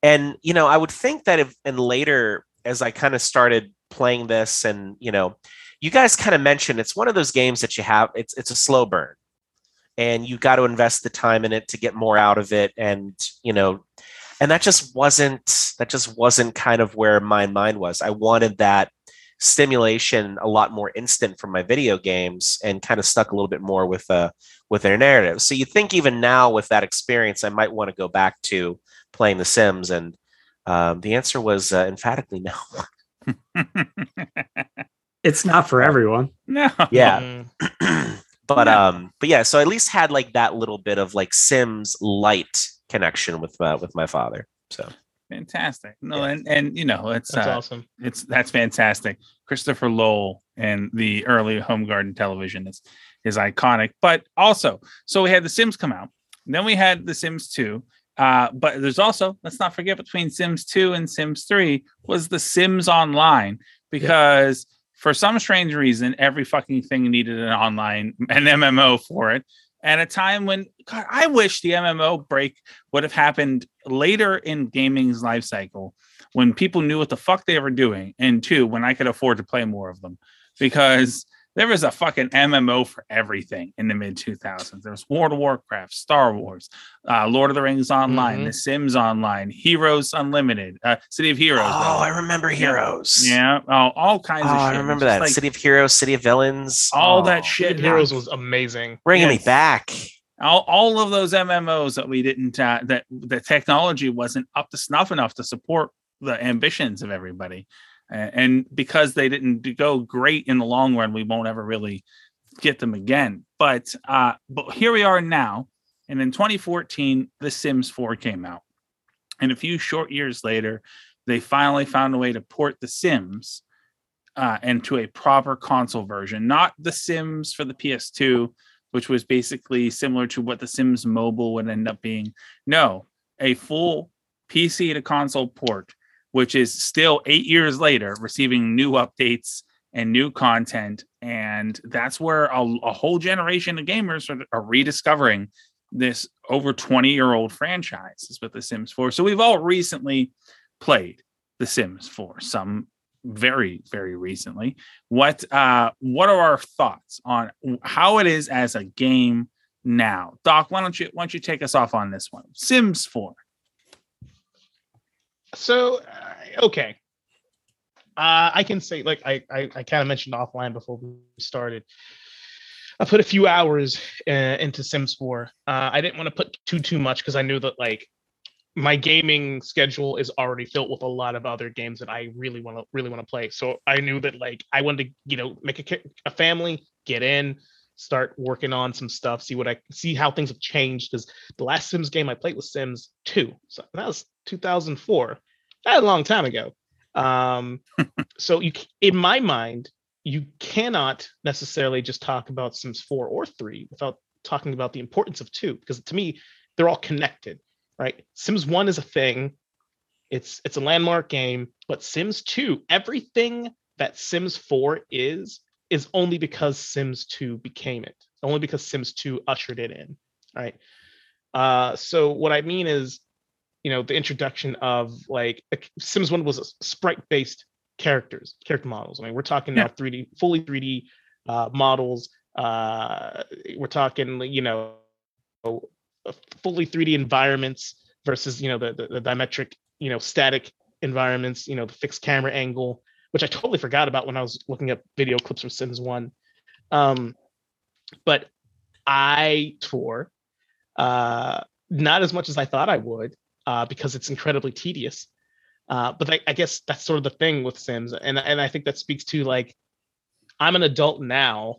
And, you know, I would think that if, and later as I kind of started playing this, and, you know, you guys kind of mentioned, it's one of those games that you have, it's, it's a slow burn, and you got to invest the time in it to get more out of it. And, you know, and that just wasn't, that just wasn't kind of where my mind was. I wanted that stimulation a lot more instant from my video games, and kind of stuck a little bit more with uh with their narrative. So you think even now with that experience, I might want to go back to playing The Sims, and um, the answer was uh, emphatically no. It's not for everyone. No. Yeah. But no. um, but yeah. So I at least had like that little bit of like Sims Lite connection with uh, with my father. So. Fantastic. No, yeah. and, and you know, it's that's uh, awesome. It's that's fantastic. Christopher Lowell and the early home garden television is is iconic. But also, so we had The Sims come out, then we had The Sims two. Uh, but there's also, let's not forget, between Sims two and Sims three was The Sims Online, because yeah. for some strange reason, every fucking thing needed an online, an M M O for it. At a time when, God, I wish the M M O break would have happened later in gaming's life cycle, when people knew what the fuck they were doing, and two, when I could afford to play more of them, because there was a fucking M M O for everything in the mid two thousands. There was World of Warcraft, Star Wars, uh, Lord of the Rings Online, mm-hmm. The Sims Online, Heroes Unlimited, uh, City of Heroes. Oh, though. I remember Heroes. Yeah, yeah. Oh, all kinds oh, of shit. I remember that. Like, City of Heroes, City of Villains. All oh. that shit. City of Heroes was amazing. Bringing yes. me back. All, all of those M M Os that we didn't, uh, that the technology wasn't up to snuff enough to support the ambitions of everybody. And because they didn't go great in the long run, we won't ever really get them again. But uh, but here we are now. And in twenty fourteen, The Sims four came out. And a few short years later, they finally found a way to port The Sims uh, into a proper console version. Not The Sims for the P S two, which was basically similar to what The Sims Mobile would end up being. No, a full P C to console port, which is still eight years later receiving new updates and new content. And that's where a, a whole generation of gamers are, are rediscovering this over twenty year old franchise is with The Sims four. So we've all recently played The Sims four, some very, very recently. What, uh, what are our thoughts on how it is as a game now? Doc, why don't you, why don't you take us off on this one? Sims four. So, uh, okay, uh, I can say, like, I, I, I kind of mentioned offline before we started, I put a few hours uh, into Sims four. Uh, I didn't want to put too, too much because I knew that, like, my gaming schedule is already filled with a lot of other games that I really want to really want to play. So I knew that, like, I wanted to, you know, make a, a family, get in, start working on some stuff, see what I see how things have changed, because the last Sims game I played was Sims two. So that was two thousand four. That's a long time ago. Um, so you, in my mind, you cannot necessarily just talk about Sims four or three without talking about the importance of two, because to me, they're all connected, right? Sims one is a thing. It's it's a landmark game, but Sims two, everything that Sims four is, is only because Sims two became it, only because Sims two ushered it in, right? Uh, so what I mean is, you know, the introduction of, like, Sims one was sprite-based characters, character models. I mean, we're talking yeah. now three D, fully three D uh, models. Uh, we're talking, you know, fully three D environments versus, you know, the, the, the dimetric, you know, static environments, you know, the fixed camera angle, which I totally forgot about when I was looking up video clips from Sims one. Um, but I tore, uh, not as much as I thought I would, uh, because it's incredibly tedious. Uh, but I, I guess that's sort of the thing with Sims. And, and I think that speaks to, like, I'm an adult now.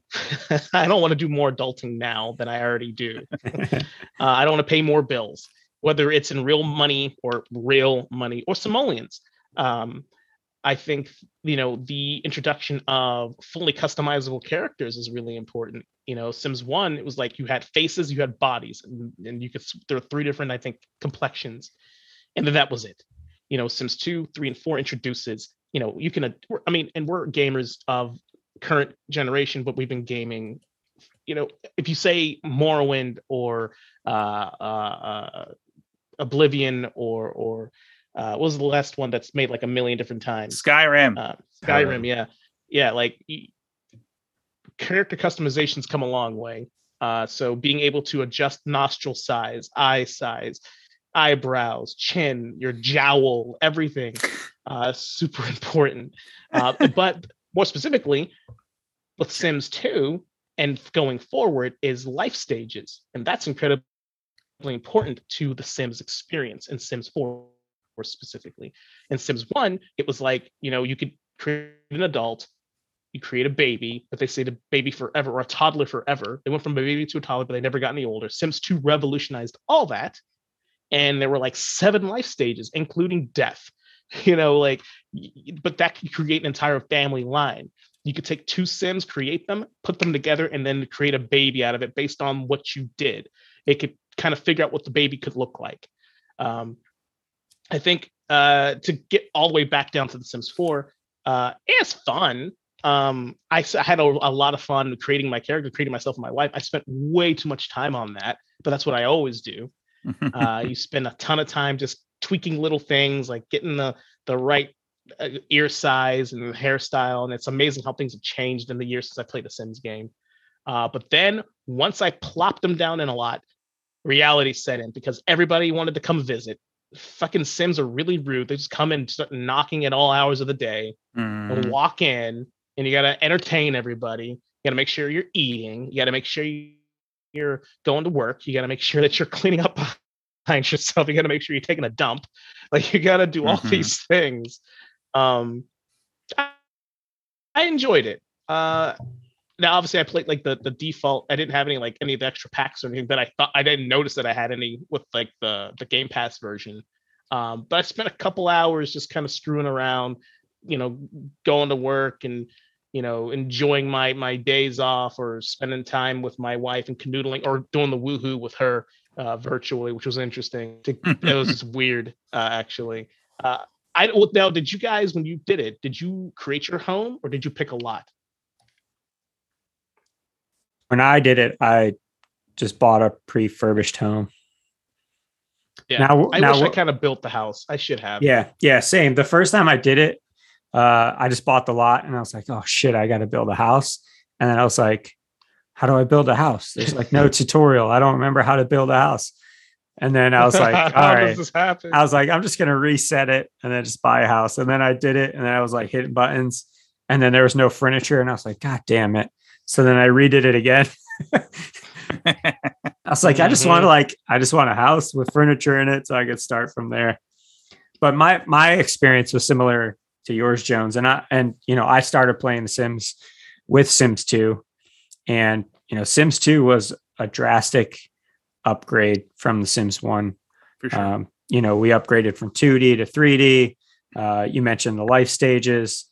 I don't want to do more adulting now than I already do. uh, I don't want to pay more bills, whether it's in real money or real money or simoleons. Um, I think, you know, the introduction of fully customizable characters is really important. You know, Sims one, it was like you had faces, you had bodies, and, and you could, there are three different, I think, complexions. And then that was it. You know, Sims two, three, and four introduces, you know, you can, I mean, and we're gamers of current generation, but we've been gaming, you know, if you say Morrowind or uh, uh, Oblivion or, or uh, what was the last one that's made like a million different times? Skyrim. Uh, Skyrim, Skyrim, yeah. Yeah, like character customizations come a long way. Uh, so being able to adjust nostril size, eye size, eyebrows, chin, your jowl, everything, uh, super important. Uh, but more specifically, with Sims two and going forward is life stages. And that's incredibly important to the Sims experience in Sims four specifically. In Sims one, it was like, you know, you could create an adult, you create a baby, but they say the baby forever or a toddler forever. They went from a baby to a toddler, but they never got any older. Sims two revolutionized all that. And there were like seven life stages, including death, you know, like, but that could create an entire family line. You could take two Sims, create them, put them together, and then create a baby out of it based on what you did. It could kind of figure out what the baby could look like. Um, I think uh, to get all the way back down to the Sims four, uh, it's fun. Um, I, I had a, a lot of fun creating my character, creating myself and my wife. I spent way too much time on that, but that's what I always do. uh, you spend a ton of time just tweaking little things, like getting the the right uh, ear size and hairstyle, and it's amazing how things have changed in the years since I played the Sims game. Uh, but then once I plopped them down in a lot, reality set in because everybody wanted to come visit. Fucking Sims are really rude. They just come and start knocking at all hours of the day, mm. and walk in, and you gotta entertain everybody. You gotta make sure you're eating. You gotta make sure you. You're going to work, you got to make sure that you're cleaning up behind yourself, you got to make sure you're taking a dump, like you got to do all mm-hmm. these things. um I, I enjoyed it. Uh now obviously I played like the the default. I didn't have any like any of the extra packs or anything, but I thought I didn't notice that I had any with like the the Game Pass version. Um but I spent a couple hours just kind of screwing around, you know, going to work and you know, enjoying my my days off or spending time with my wife and canoodling or doing the woohoo with her uh, virtually, which was interesting. It was just weird, uh, actually. Uh, I now, did you guys, when you did it, did you create your home or did you pick a lot? When I did it, I just bought a prefurbished home. Yeah, now, I now, wish I kind of built the house. I should have. Yeah, yeah, same. The first time I did it, Uh, I just bought the lot and I was like, oh shit, I got to build a house. And then I was like, how do I build a house? There's like no tutorial. I don't remember how to build a house. And then I was like, all right, I was like, I'm just going to reset it and then just buy a house. And then I did it. And then I was like hitting buttons and then there was no furniture. And I was like, God damn it. So then I redid it again. I was like, mm-hmm. I just want to like, I just want a house with furniture in it so I could start from there. But my, my experience was similar to yours, Jones. And I, and, you know, I started playing the Sims with Sims two and, you know, Sims two was a drastic upgrade from the Sims one. For sure. Um, you know, we upgraded from two D to three D. Uh, you mentioned the life stages.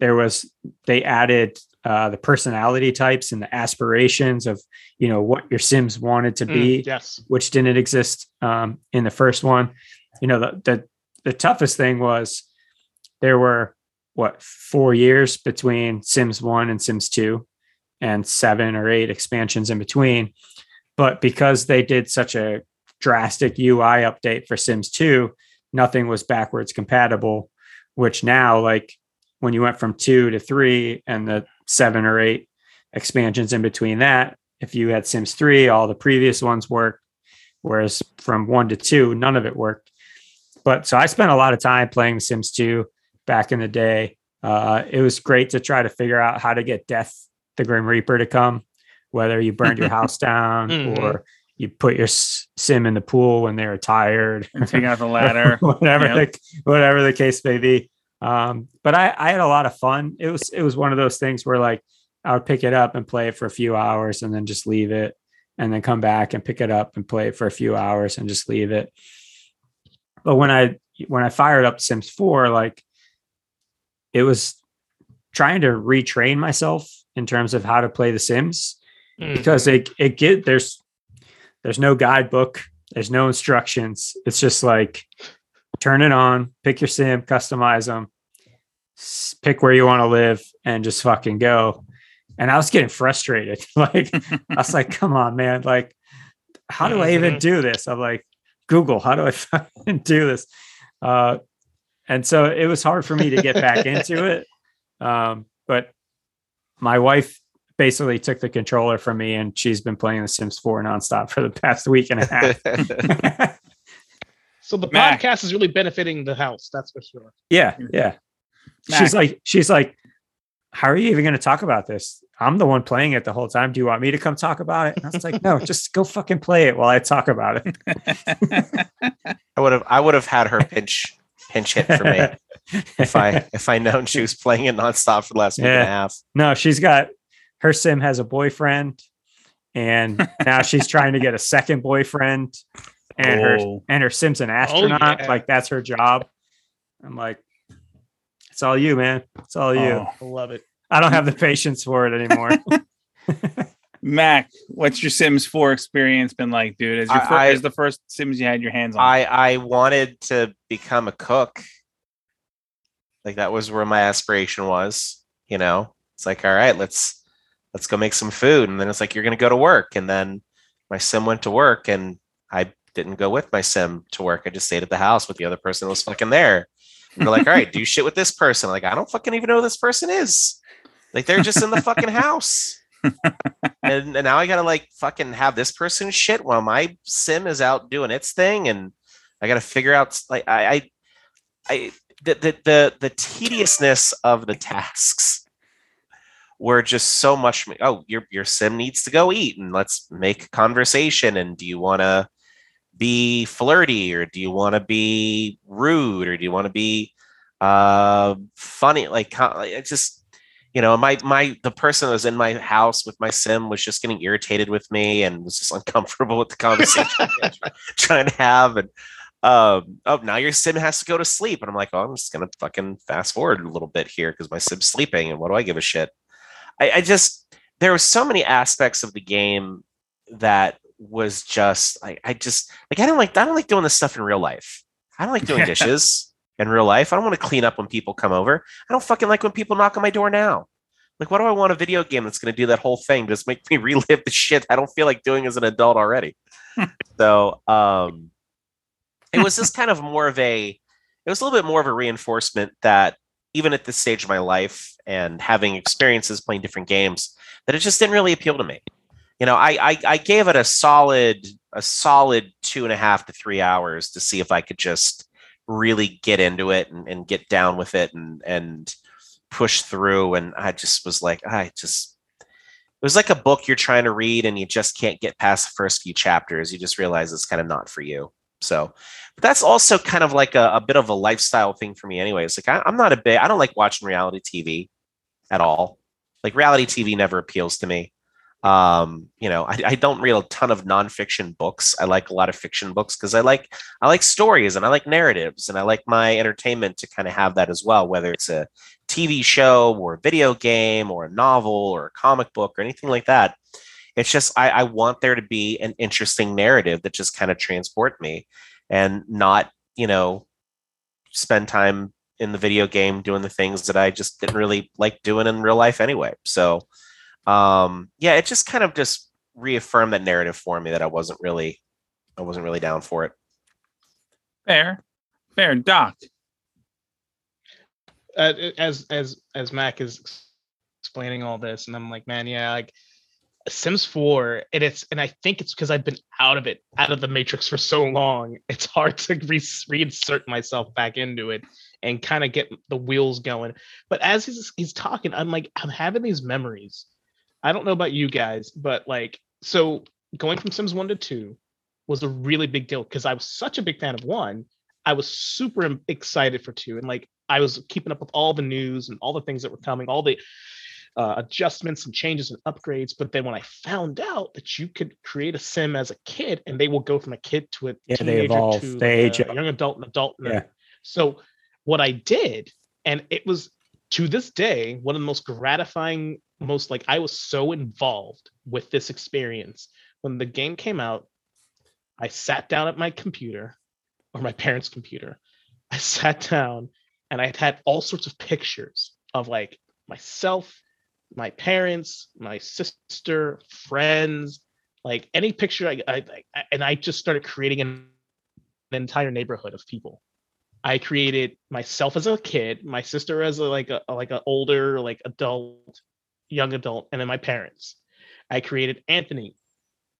There was, they added uh, the personality types and the aspirations of, you know, what your Sims wanted to be, mm, yes. which didn't exist um, in the first one. You know, the, the, the toughest thing was, there were what, four years between Sims one and Sims two and seven or eight expansions in between. But because they did such a drastic U I update for Sims two, nothing was backwards compatible, which now, like, when you went from two to three and the seven or eight expansions in between that, if you had Sims three, all the previous ones worked, whereas from one to two, none of it worked. But so I spent a lot of time playing Sims two back in the day. Uh, it was great to try to figure out how to get Death, the Grim Reaper, to come, whether you burned your house down mm-hmm. or you put your sim in the pool when they were tired. And take out the ladder. whatever, yep. the, whatever the case may be. Um, but I, I had a lot of fun. It was, it was one of those things where, like, I would pick it up and play it for a few hours and then just leave it, and then come back and pick it up and play it for a few hours and just leave it. But when I, when I fired up Sims four, like, it was trying to retrain myself in terms of how to play the Sims, mm-hmm. because it, it get, there's, there's no guidebook, there's no instructions. It's just like, turn it on, pick your Sim, customize them, pick where you want to live, and just fucking go. And I was getting frustrated. Like, I was like, come on, man. Like, how do I even do this? I'm like, Google, how do I fucking do this? Uh, and so it was hard for me to get back into it. Um, but my wife basically took the controller from me, and she's been playing The Sims four nonstop for the past week and a half. So the Mac. Podcast is really benefiting the house. That's for sure. Yeah. Yeah. Mac. She's like, she's like, how are you even going to talk about this? I'm the one playing it the whole time. Do you want me to come talk about it? And I was like, no, just go fucking play it while I talk about it. I would have, I would have had her pinch, pinch hit for me if I, if I known she was playing it nonstop for the last yeah. week and a half. No, she's got, her Sim has a boyfriend, and now she's trying to get a second boyfriend, and oh. her, and her Sim's an astronaut. Oh, yeah. Like, that's her job. I'm like, it's all you, man. It's all you. Oh, I love it. I don't have the patience for it anymore. Mac, what's your Sims four experience been like, dude? Is, your I, first, I, is the first Sims you had your hands on? I, I wanted to become a cook. Like, that was where my aspiration was, you know? It's like, all right, let's let's go make some food. And then it's like, you're going to go to work. And then my Sim went to work, and I didn't go with my Sim to work. I just stayed at the house with the other person that was fucking there. They're like, all right, do shit with this person. Like, I don't fucking even know who this person is. Like, they're just in the fucking house. And, and now I got to, like, fucking have this person shit while my Sim is out doing its thing. And I got to figure out, like, I, I, I the, the, the, the tediousness of the tasks were just so much. Oh, your, your Sim needs to go eat, and let's make conversation. And do you want to be flirty, or do you want to be rude, or do you want to be uh funny? Like, it's just, you know, my my the person that was in my house with my Sim was just getting irritated with me and was just uncomfortable with the conversation trying to have. And um oh, now your Sim has to go to sleep, and I'm like, oh, I'm just gonna fucking fast forward a little bit here because my Sim's sleeping, and what do I give a shit? I, I just there were so many aspects of the game that was just I, I just like I don't like I don't like doing this stuff in real life. I don't like doing dishes in real life. I don't want to clean up when people come over. I don't fucking like when people knock on my door now. Like, what do I want a video game that's going to do that whole thing? Just make me relive the shit I don't feel like doing as an adult already. So um it was just kind of more of a it was a little bit more of a reinforcement that even at this stage of my life and having experiences playing different games, that it just didn't really appeal to me. You know, I, I I gave it a solid a solid two and a half to three hours to see if I could just really get into it and, and get down with it and and push through. And I just was like, I just it was like a book you're trying to read and you just can't get past the first few chapters. You just realize it's kind of not for you. So, but that's also kind of like a, a bit of a lifestyle thing for me, anyway. It's like I, I'm not a big I don't like watching reality T V at all. Like, reality T V never appeals to me. Um, you know, I, I don't read a ton of nonfiction books. I like a lot of fiction books because I like I like stories and I like narratives, and I like my entertainment to kind of have that as well, whether it's a T V show or a video game or a novel or a comic book or anything like that. It's just I, I want there to be an interesting narrative that just kind of transport me and not, you know, spend time in the video game doing the things that I just didn't really like doing in real life anyway. So um, yeah, it just kind of just reaffirmed that narrative for me that I wasn't really, I wasn't really down for it. Fair, fair, Doc. Uh, as as as Mac is explaining all this, and I'm like, man, yeah, like Sims four, and it's and I think it's because I've been out of it, out of the Matrix for so long. It's hard to re- reinsert myself back into it and kind of get the wheels going. But as he's he's talking, I'm like, I'm having these memories. I don't know about you guys, but like, so going from Sims one to two was a really big deal because I was such a big fan of one. I was super excited for two, and like I was keeping up with all the news and all the things that were coming, all the uh, adjustments and changes and upgrades. But then when I found out that you could create a sim as a kid and they will go from a kid to a yeah, teenager evolve, to they age a young adult and adult. Yeah. And so what I did, and it was to this day, one of the most gratifying, most like I was so involved with this experience. When the game came out, I sat down at my computer or my parents' computer. I sat down and I had had all sorts of pictures of like myself, my parents, my sister, friends, like any picture. I, I, I and I just started creating an, an entire neighborhood of people. I created myself as a kid, my sister as a, like a like an older like adult, young adult, and then my parents. I created Anthony,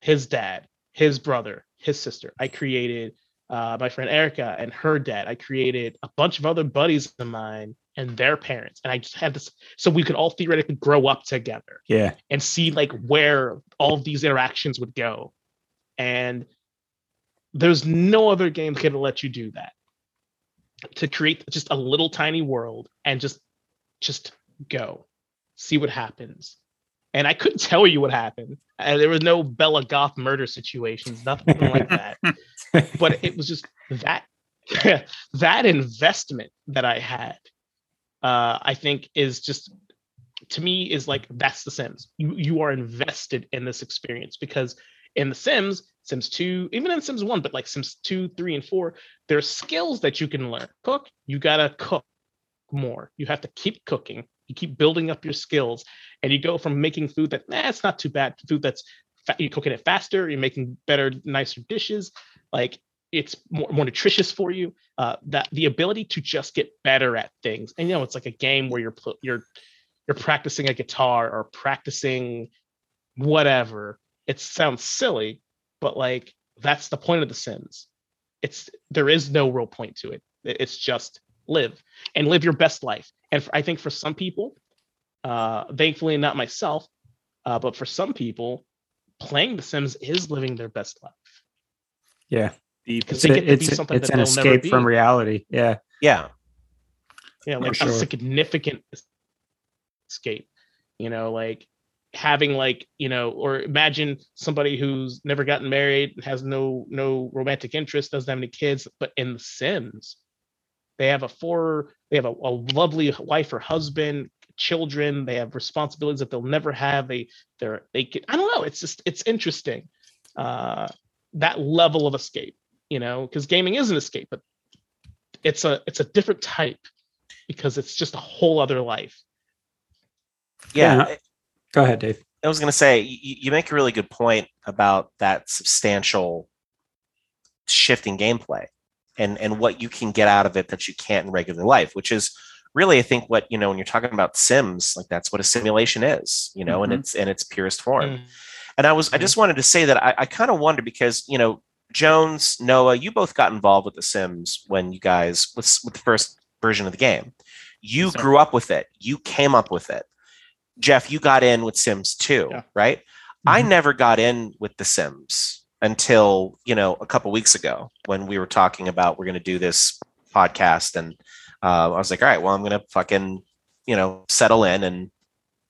his dad, his brother, his sister. I created uh, my friend Erica and her dad. I created a bunch of other buddies of mine and their parents. And I just had this, so we could all theoretically grow up together. Yeah. And see like where all of these interactions would go. And there's no other game that can let you do that. To create just a little tiny world and just, just go, see what happens. And I couldn't tell you what happened. Uh, there was no Bella Goth murder situations, nothing like that. But it was just that that investment that I had, uh, I think is just, to me, is like, that's The Sims. You you are invested in this experience because in The Sims, Sims two, even in Sims one, but like Sims two, three, and four, there's skills that you can learn. Cook, you gotta cook more. You have to keep cooking. You keep building up your skills, and you go from making food that nah, it's not too bad to food that's fa- you're cooking it faster, you're making better, nicer dishes, like it's more, more nutritious for you. Uh, that the ability to just get better at things, and you know, it's like a game where you're you're you're practicing a guitar or practicing whatever. It sounds silly, but like that's the point of The Sims. It's there is no real point to it. It's just live and live your best life. And for, I think for some people, uh, thankfully not myself, uh, but for some people, playing The Sims is living their best life. Yeah, because it's, it's, be something it's that an escape from reality. Yeah, yeah, yeah, like sure. A significant escape. You know, like having like you know, or imagine somebody who's never gotten married, has no no romantic interest, doesn't have any kids, but in The Sims, they have a four, they have a, a lovely wife or husband, children. They have responsibilities that they'll never have. They, they're, they can, I don't know. It's just, it's interesting. Uh, that level of escape, you know, because gaming is an escape, but it's a, it's a different type because it's just a whole other life. Yeah. yeah. Go ahead, Dave. I was going to say, you, you make a really good point about that substantial shift in gameplay. And and what you can get out of it that you can't in regular life, which is really, I think, what, you know, when you're talking about Sims, like that's what a simulation is, you know, mm-hmm. in its in its purest form. Mm-hmm. And I was mm-hmm. I just wanted to say that I, I kind of wonder because, you know, Jones, Noah, you both got involved with The Sims when you guys with, with the first version of the game. You Sorry. grew up with it. You came up with it. Jeff, you got in with Sims two, yeah. right? Mm-hmm. I never got in with The Sims until, you know, a couple weeks ago when we were talking about we're going to do this podcast. And uh, I was like, all right, well, I'm going to fucking, you know, settle in and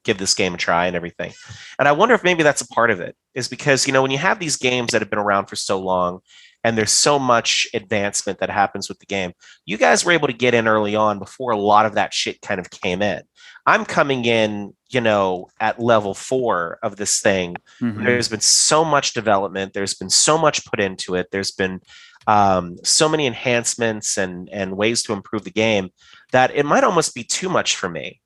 give this game a try and everything. And I wonder if maybe that's a part of it is because, you know, when you have these games that have been around for so long and there's so much advancement that happens with the game, you guys were able to get in early on before a lot of that shit kind of came in. I'm coming in, you know, at level four of this thing. Mm-hmm. There's been so much development. There's been so much put into it. There's been um, so many enhancements and, and ways to improve the game that it might almost be too much for me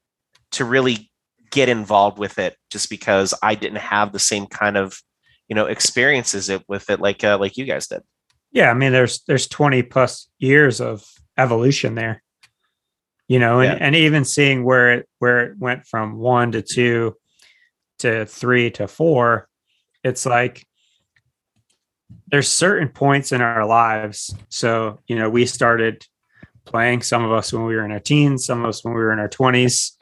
to really get involved with it, just because I didn't have the same kind of, you know, experiences it with it like uh, like you guys did. Yeah, I mean, there's there's twenty plus years of evolution there, you know, and, yeah. and even seeing where it where it went from one to two to three to four, it's like there's certain points in our lives. So, you know, we started playing, some of us when we were in our teens, some of us when we were in our twenties.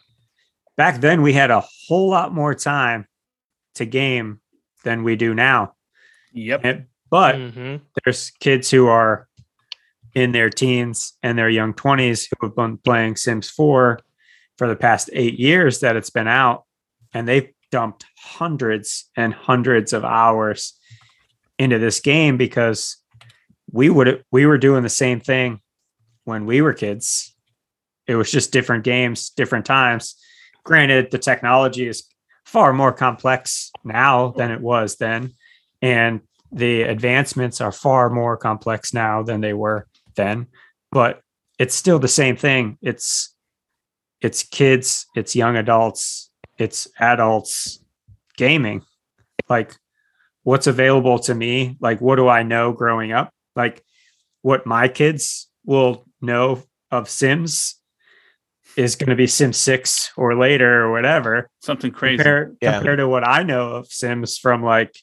Back then, we had a whole lot more time to game than we do now. Yep. And, but mm-hmm. there's kids who are in their teens and their young twenties who have been playing Sims four for the past eight years that it's been out, and they've dumped hundreds and hundreds of hours into this game, because we would we were doing the same thing when we were kids. It was just different games, different times. Granted, the technology is far more complex now than it was then, and the advancements are far more complex now than they were then, but it's still the same thing. It's it's kids, it's young adults, it's adults gaming. Like, what's available to me? Like, what do I know growing up? Like, what my kids will know of Sims is going to be Sims six or later or whatever. Something crazy. Compared, yeah. compared to what I know of Sims from, like,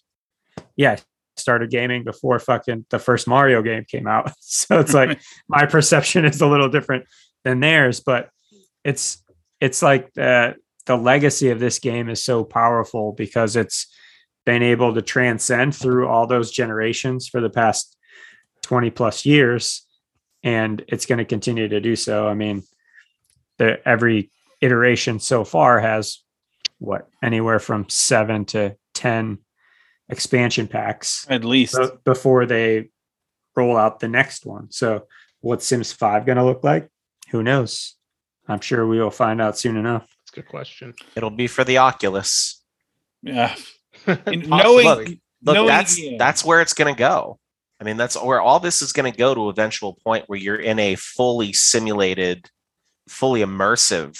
yeah, started gaming before fucking the first Mario game came out. So it's like my perception is a little different than theirs, but it's it's like the the legacy of this game is so powerful because it's been able to transcend through all those generations for the past twenty plus years, and it's going to continue to do so. I mean, the every iteration so far has what, anywhere from seven to ten expansion packs at least before they roll out the next one. So what's Sims five going to look like? Who knows? I'm sure we will find out soon enough. That's a good question. It'll be for the Oculus. Yeah. knowing, look, look knowing, that's yeah. that's where it's going to go. I mean, that's where all this is going to go, to an eventual point where you're in a fully simulated, fully immersive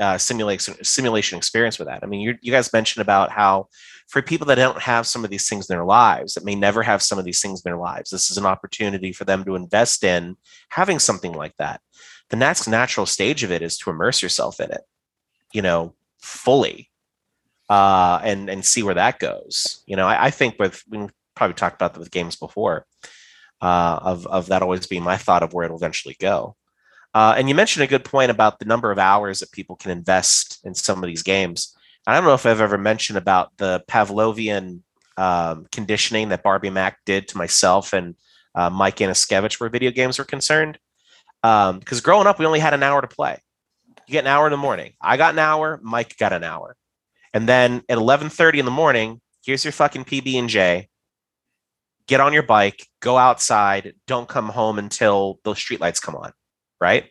uh, simulation simulation experience with that. I mean, you you guys mentioned about how, for people that don't have some of these things in their lives, that may never have some of these things in their lives, this is an opportunity for them to invest in having something like that. The next natural stage of it is to immerse yourself in it, you know, fully, uh, and, and see where that goes. You know, I, I think with, we probably talked about that with games before, uh, of, of that always being my thought of where it'll eventually go. Uh, and you mentioned a good point about the number of hours that people can invest in some of these games. I don't know if I've ever mentioned about the Pavlovian um, conditioning that Barbie Mac did to myself and uh, Mike Aniskevich where video games were concerned. Because um, growing up, we only had an hour to play. You get an hour in the morning. I got an hour. Mike got an hour. And then at eleven thirty in the morning, here's your fucking P B and J. Get on your bike. Go outside. Don't come home until those streetlights come on. Right?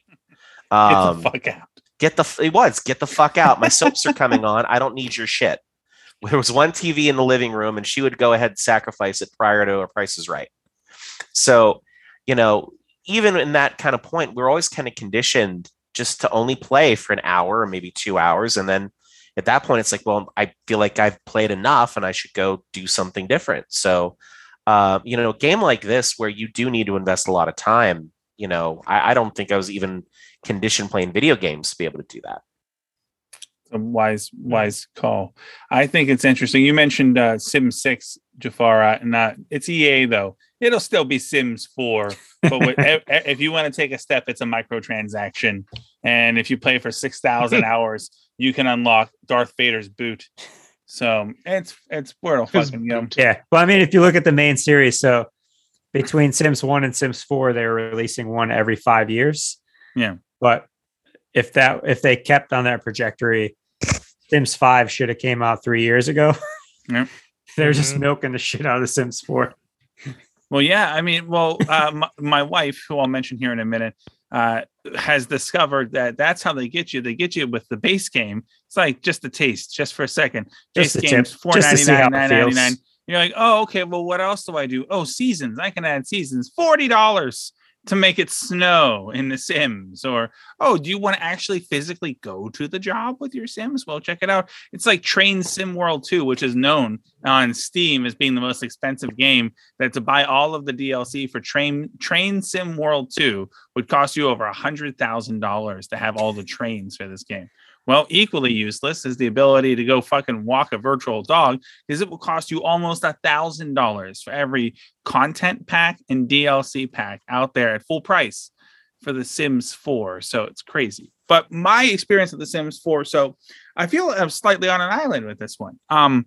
Um, get the fuck out. Get the it was get the fuck out. My soaps are coming on. I don't need your shit. There was one T V in the living room, and she would go ahead and sacrifice it prior to A Price Is Right. So, you know, even in that kind of point, we're always kind of conditioned just to only play for an hour or maybe two hours, and then at that point, it's like, well, I feel like I've played enough, and I should go do something different. So, uh, you know, a game like this where you do need to invest a lot of time. You know, I, I don't think I was even conditioned playing video games to be able to do that. A wise, wise call. I think it's interesting. You mentioned uh, Sims six, Jafara, and not it's E A though. It'll still be Sims four, but with, if you want to take a step, it's a microtransaction. And if you play for six thousand hours, you can unlock Darth Vader's boot. So it's it's where it'll fucking you know. Yeah. Well, I mean, if you look at the main series, so. Between Sims one and Sims four, they were releasing one every five years. Yeah. But if that if they kept on that trajectory, Sims five should have came out three years ago. Yeah. They're mm-hmm. just milking the shit out of Sims four. Well, yeah. I mean, well, uh, my, my wife, who I'll mention here in a minute, uh, has discovered that that's how they get you. They get you with the base game. It's like just a taste, just for a second. Base just games, four ninety-nine, nine ninety-nine. You're like, oh, okay, well, what else do I do? Oh, seasons. I can add seasons. forty dollars to make it snow in the Sims. Or, oh, do you want to actually physically go to the job with your Sims? Well, check it out. It's like Train Sim World two, which is known on Steam as being the most expensive game, that to buy all of the D L C for Train Train Sim World two would cost you over one hundred thousand dollars to have all the trains for this game. Well, equally useless is the ability to go fucking walk a virtual dog, because it will cost you almost one thousand dollars for every content pack and D L C pack out there at full price for The Sims four. So it's crazy. But my experience with The Sims four, so I feel I'm slightly on an island with this one. Um,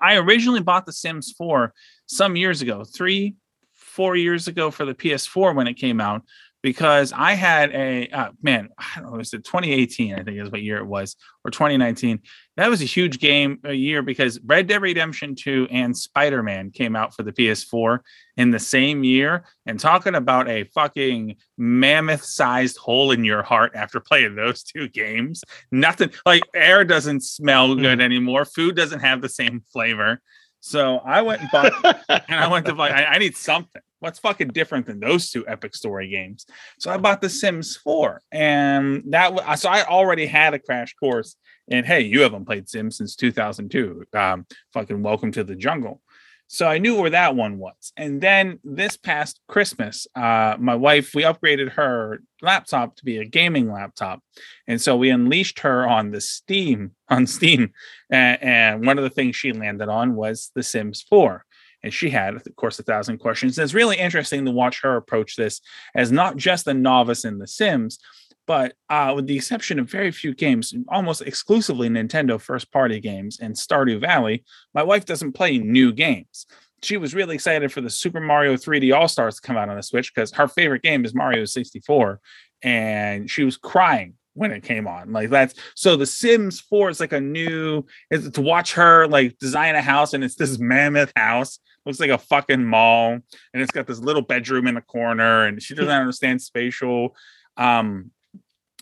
I originally bought The Sims four some years ago, three, four years ago for the P S four when it came out, because I had a, uh, man, I don't know, it was twenty eighteen, I think is what year it was, or twenty nineteen. That was a huge game a year because Red Dead Redemption two and Spider-Man came out for the P S four in the same year. And talking about a fucking mammoth-sized hole in your heart after playing those two games. Nothing, like air doesn't smell good anymore. Food doesn't have the same flavor. So I went and bought, and I went to like, I, I need something. What's fucking different than those two epic story games? So I bought The Sims four, and that so I already had a crash course. And hey, you haven't played Sims since two thousand two. Um, fucking welcome to the jungle. So I knew where that one was. And then this past Christmas, uh, my wife, we upgraded her laptop to be a gaming laptop. And so we unleashed her on the Steam, on Steam. And, and one of the things she landed on was The Sims four. And she had, of course, a thousand questions. And it's really interesting to watch her approach this as not just a novice in The Sims, but uh, with the exception of very few games, almost exclusively Nintendo first-party games and Stardew Valley, my wife doesn't play new games. She was really excited for the Super Mario three D All-Stars to come out on the Switch because her favorite game is Mario sixty-four, and she was crying when it came on. Like that's so The Sims four is like a new, is to watch her like design a house, and it's this mammoth house. Looks like a fucking mall, and it's got this little bedroom in a corner, and she doesn't understand spatial um,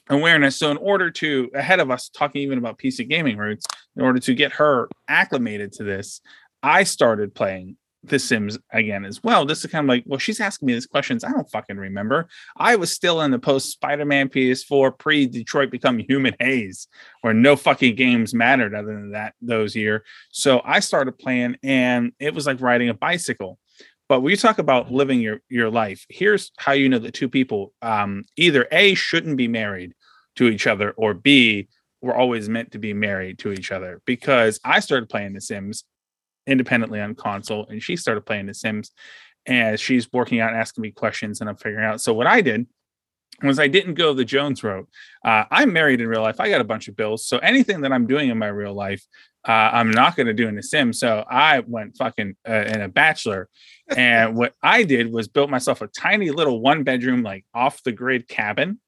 awareness. So in order to, ahead of us talking even about P C gaming roots, in order to get her acclimated to this, I started playing The Sims again as well. This is kind of like, well, she's asking me these questions. I don't fucking remember. I was still in the post Spider-Man P S four, pre Detroit Become Human haze, where no fucking games mattered other than that those year. So I started playing, and it was like riding a bicycle. But when you talk about living your your life, here's how you know that two people um, either A, shouldn't be married to each other, or B, were always meant to be married to each other. Because I started playing The Sims independently on console, and she started playing The Sims, and she's working out and asking me questions, and I'm figuring out. So what I did was I didn't go the Jones route. Uh, I'm married in real life. I got a bunch of bills. So anything that I'm doing in my real life, uh, I'm not going to do in The Sims. So I went fucking uh, in a bachelor. And what I did was built myself a tiny little one bedroom, like off the grid cabin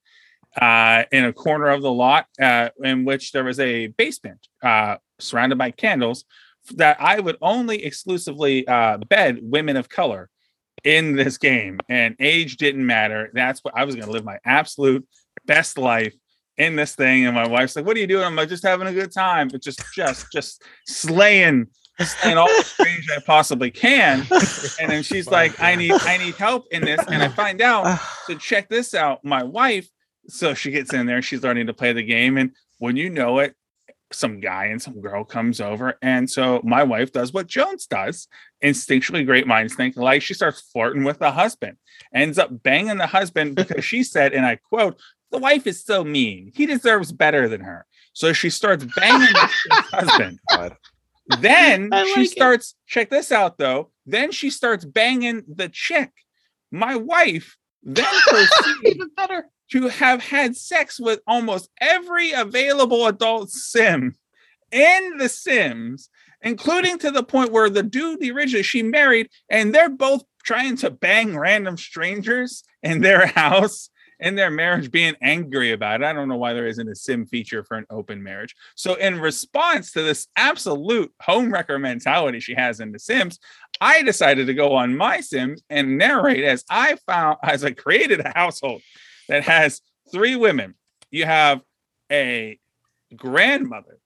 uh, in a corner of the lot uh, in which there was a basement uh, surrounded by candles, that I would only exclusively uh, bed women of color in this game, and age didn't matter. That's what I was going to live my absolute best life in this thing. And my wife's like, "What are you doing?" I'm like, "Just having a good time, but just, just, just slaying, slaying all the strange I possibly can." And then she's like, "I need, I need help in this." And I find out. So check this out, my wife. So she gets in there. She's learning to play the game, and when you know it, some guy and some girl comes over. And so my wife does what Jones does, instinctually, great minds think alike. She starts flirting with the husband, ends up banging the husband because she said, and I quote, "The wife is so mean. He deserves better than her." So she starts banging the husband. God. Then like she it. starts, check this out though. Then she starts banging the chick. My wife then proceeds even better to have had sex with almost every available adult Sim in The Sims, including to the point where the dude originally she married, and they're both trying to bang random strangers in their house, in their marriage, being angry about it. I don't know why there isn't a Sim feature for an open marriage. So in response to this absolute homewrecker mentality she has in The Sims, I decided to go on my Sims and narrate as I found, as I created a household that has three women. You have a grandmother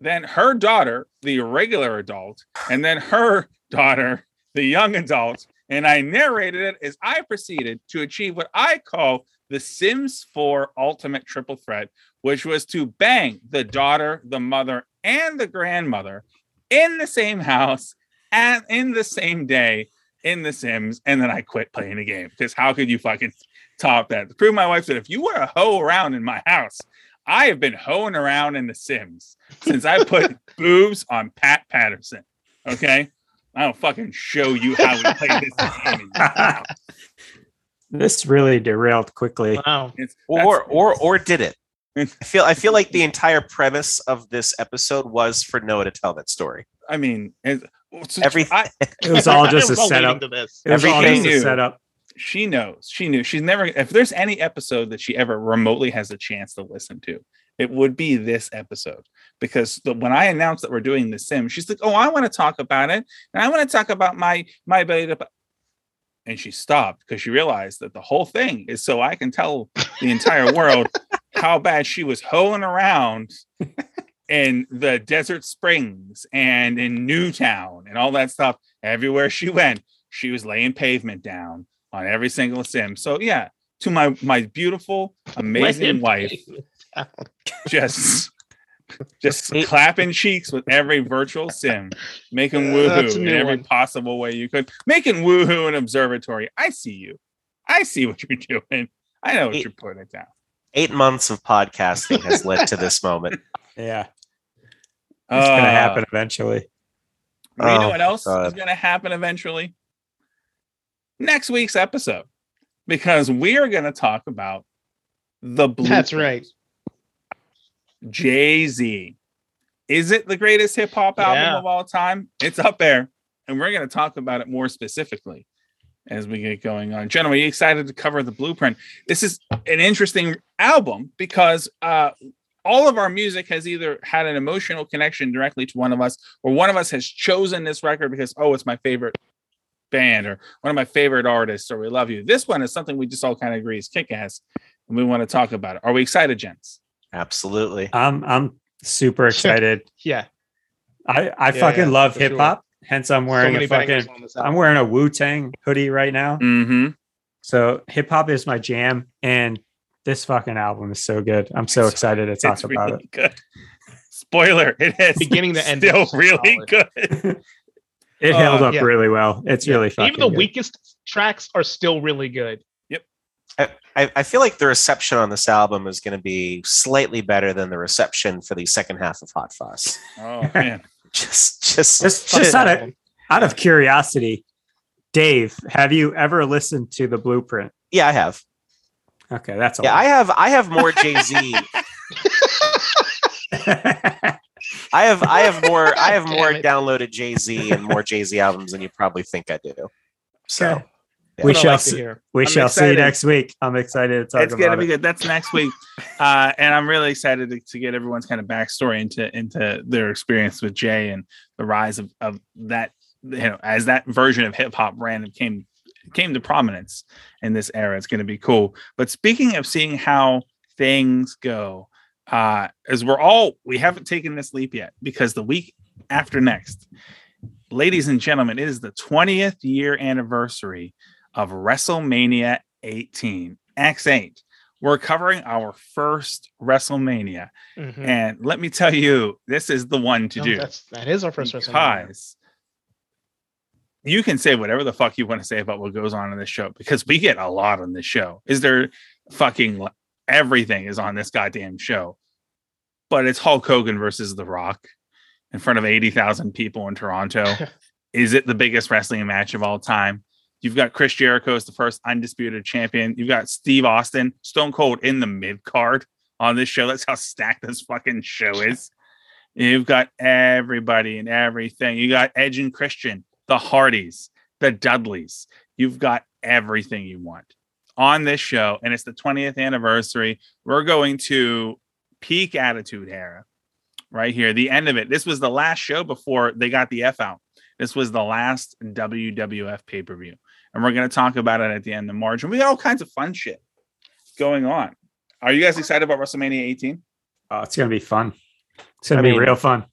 then her daughter, the regular adult, and then her daughter, the young adult, and I narrated it as I proceeded to achieve what I call the Sims four ultimate triple threat, which was to bang the daughter, the mother, and the grandmother in the same house and in the same day in The Sims, and then I quit playing the game. Because how could you fucking top that? To prove my wife said, if you were a hoe around in my house, I have been hoeing around in The Sims since I put boobs on Pat Patterson. Okay? I'll fucking show you how we play this game. This really derailed quickly. Wow. It's, or or or did it? I feel I feel like the entire premise of this episode was for Noah to tell that story. I mean, it, everything. I, it was all just was a setup. It was everything all just a setup. She knows. She knew. She's never. If there's any episode that she ever remotely has a chance to listen to, it would be this episode. Because the, when I announced that we're doing The Sims, she's like, "Oh, I want to talk about it, and I want to talk about my my ability to." And she stopped because she realized that the whole thing is so I can tell the entire world how bad she was hoeing around in the Desert Springs and in Newtown and all that stuff. Everywhere she went, she was laying pavement down on every single Sim. So yeah, to my my beautiful, amazing wife, just just clapping cheeks with every virtual Sim, making woohoo in every one. possible way you could, making woohoo an observatory. I see you. I see what you're doing. I know what eight, you're putting it down. Eight months of podcasting has led to this moment. Yeah. It's uh, going to happen eventually. You oh, know what else God. is going to happen eventually? Next week's episode, because we are going to talk about the Blueprint. That's right. Jay-Z. Is it the greatest hip-hop yeah. album of all time? It's up there, and we're going to talk about it more specifically as we get going on. Gentlemen, are you excited to cover The Blueprint? This is an interesting album because uh, all of our music has either had an emotional connection directly to one of us, or one of us has chosen this record because, oh, it's my favorite band or one of my favorite artists, or we love you. This one is something we just all kind of agree is kick-ass, and we want to talk about it. Are we excited, gents? Absolutely. I'm I'm super excited. Sure. Yeah. I, I yeah, fucking yeah, love hip hop. Sure. Hence I'm wearing so a fucking I'm wearing a Wu-Tang hoodie right now. Mm-hmm. So hip hop is my jam, and this fucking album is so good. I'm so excited to talk it's about really it. Good. Spoiler, it is beginning to end still really solid. Good. It uh, held up yeah. really well. It's yeah. really fucking Even the good. Weakest tracks are still really good. I, I feel like the reception on this album is going to be slightly better than the reception for the second half of Hot Fuzz. Oh man! just, just, just, just out of out of curiosity, Dave, have you ever listened to The Blueprint? Yeah, I have. Okay, that's all. Yeah, I have. I have more Jay-Z. I have. I have more. I have Damn more it. downloaded Jay-Z and more Jay-Z albums than you probably think I do. So. Okay. Yeah, we shall like see. We I'm shall excited. see next week. I'm excited to talk it's about it. It's gonna be good. That's next week, uh, and I'm really excited to, to get everyone's kind of backstory into into their experience with Jay and the rise of, of that, you know, as that version of hip hop brand came came to prominence in this era. It's going to be cool. But speaking of seeing how things go, uh, as we're all we haven't taken this leap yet because the week after next, ladies and gentlemen, it is the twentieth year anniversary of WrestleMania eighteen, X eight. We're covering our first WrestleMania. Mm-hmm. And let me tell you, this is the one to no, do. That's, that is our first WrestleMania. You can say whatever the fuck you want to say about what goes on in this show, because we get a lot on this show. Is there fucking everything is on this goddamn show. But it's Hulk Hogan versus The Rock in front of eighty thousand people in Toronto. Is it the biggest wrestling match of all time? You've got Chris Jericho as the first undisputed champion. You've got Steve Austin, Stone Cold in the mid card on this show. That's how stacked this fucking show is. You've got everybody and everything. You got Edge and Christian, the Hardys, the Dudleys. You've got everything you want on this show. And it's the twentieth anniversary. We're going to peak Attitude Era right here. The end of it. This was the last show before they got the F out. This was the last W W F pay-per-view. And we're going to talk about it at the end of March. And we got all kinds of fun shit going on. Are you guys excited about WrestleMania eighteen? Oh, it's going to be fun. It's going to be mean, real fun.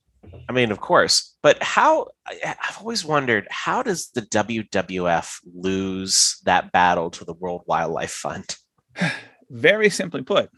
I mean, of course. But how, I've always wondered, how does the W W F lose that battle to the World Wildlife Fund? Very simply put,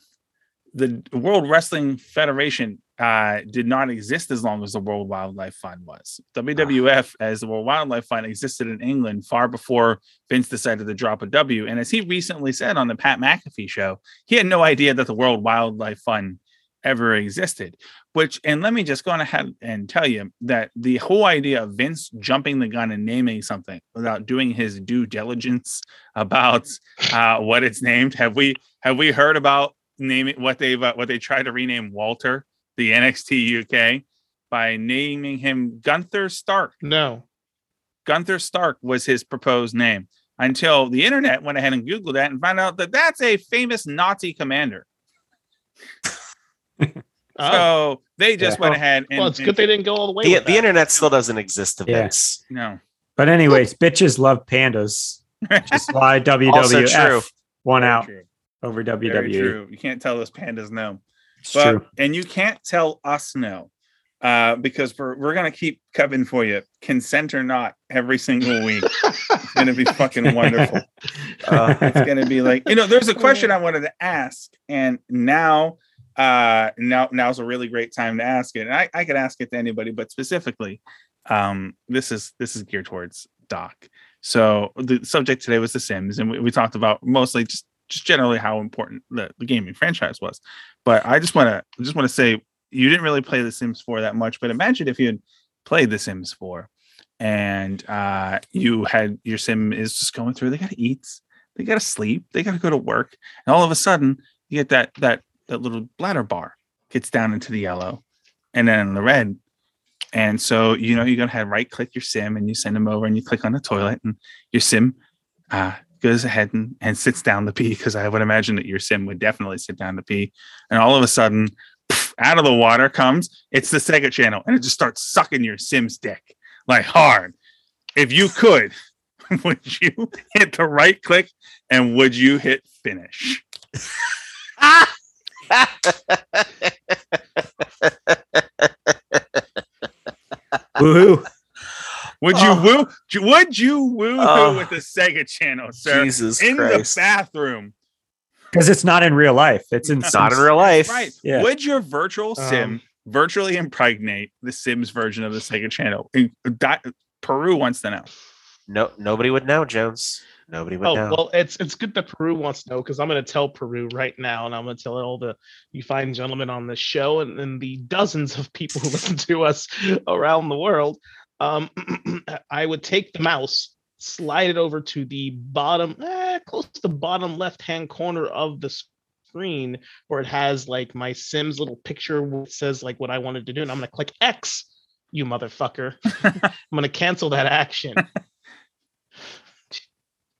the World Wrestling Federation uh, did not exist as long as the World Wildlife Fund was. W W F, wow. as the World Wildlife Fund, existed in England far before Vince decided to drop a W. And as he recently said on the Pat McAfee show, he had no idea that the World Wildlife Fund ever existed. Which, and let me just go on ahead and tell you that the whole idea of Vince jumping the gun and naming something without doing his due diligence about uh, what it's named. Have we have we heard about naming what they've uh, what they tried to rename Walter, the N X T U K, by naming him Gunther Stark? No, Gunther Stark was his proposed name until the internet went ahead and Googled that and found out that that's a famous Nazi commander. Oh. So they just yeah. went ahead. And, well, it's good and, they didn't go all the way. The, the internet still doesn't exist to Vince. Yeah. No. But anyways, bitches love pandas. Just lie W W F one Very out true. over W W E. Very true. You can't tell us pandas no. It's but, true. And you can't tell us no. Uh, because we're we're gonna keep covering for you, consent or not, every single week. It's gonna be fucking wonderful. Uh, it's gonna be like, you know, there's a question I wanted to ask, and now Uh, now, now's a really great time to ask it. And I, I could ask it to anybody, but specifically, um, this is, this is geared towards Doc. So the subject today was The Sims. And we, we talked about mostly just, just generally how important the, the gaming franchise was. But I just want to, just want to say, you didn't really play The Sims four that much, but imagine if you had played The Sims four and, uh, you had your sim is just going through, they got to eat, they got to sleep, they got to go to work. And all of a sudden you get that, that, that little bladder bar gets down into the yellow and then the red. And so, you know, you're going to have right click your sim and you send them over and you click on the toilet and your sim uh, goes ahead and, and sits down to pee. Cause I would imagine that your sim would definitely sit down to pee. And all of a sudden poof, out of the water comes, it's the Sega Channel and it just starts sucking your sim's dick like hard. If you could, would you hit the right click and would you hit finish? Ah! Woo-hoo. Would you oh. woo? Would you woo-hoo oh. with the Sega Channel, sir? Jesus in Christ. The bathroom, because it's not in real life. It's in not in real life. Right? Yeah. Would your virtual sim um, virtually impregnate the Sims version of the Sega Channel? In, that, Peru wants to know. No, nobody would know, Jones. Nobody would oh, know. Well, it's it's good that Peru wants to know, because I'm going to tell Peru right now, and I'm going to tell all the you fine gentlemen on this show and, and the dozens of people who listen to us around the world. Um, I would take the mouse, slide it over to the bottom, eh, close to the bottom left-hand corner of the screen where it has like my Sims little picture where it says like what I wanted to do, and I'm going to click X, you motherfucker. I'm going to cancel that action.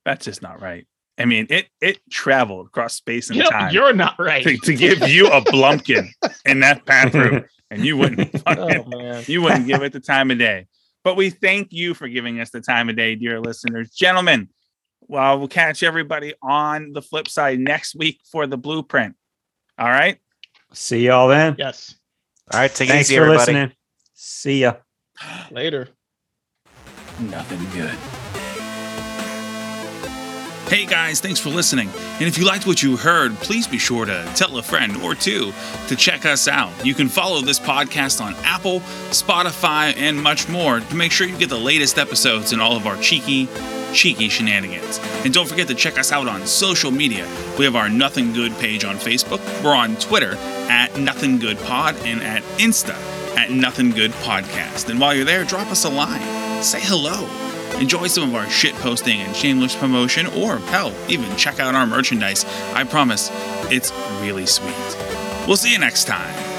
That's just not right. I mean, it it traveled across space and you know, time. You're not right. To, to give you a blumpkin in that bathroom, and you wouldn't fucking, oh, man. you wouldn't give it the time of day. But we thank you for giving us the time of day, dear listeners. Gentlemen, well, we'll catch everybody on the flip side next week for The Blueprint. All right? See y'all then. Yes. All right, take it easy, everybody. Thanks for listening. See ya. Later. Nothing good. Hey guys, thanks for listening. And if you liked what you heard, please be sure to tell a friend or two to check us out. You can follow this podcast on Apple, Spotify, and much more to make sure you get the latest episodes and all of our cheeky, cheeky shenanigans. And don't forget to check us out on social media. We have our Nothing Good page on Facebook. We're on Twitter at Nothing Good Pod and at Insta at Nothing Good Podcast. And while you're there, drop us a line. Say hello. Enjoy some of our shit posting and shameless promotion, or hell, even check out our merchandise. I promise, it's really sweet. We'll see you next time.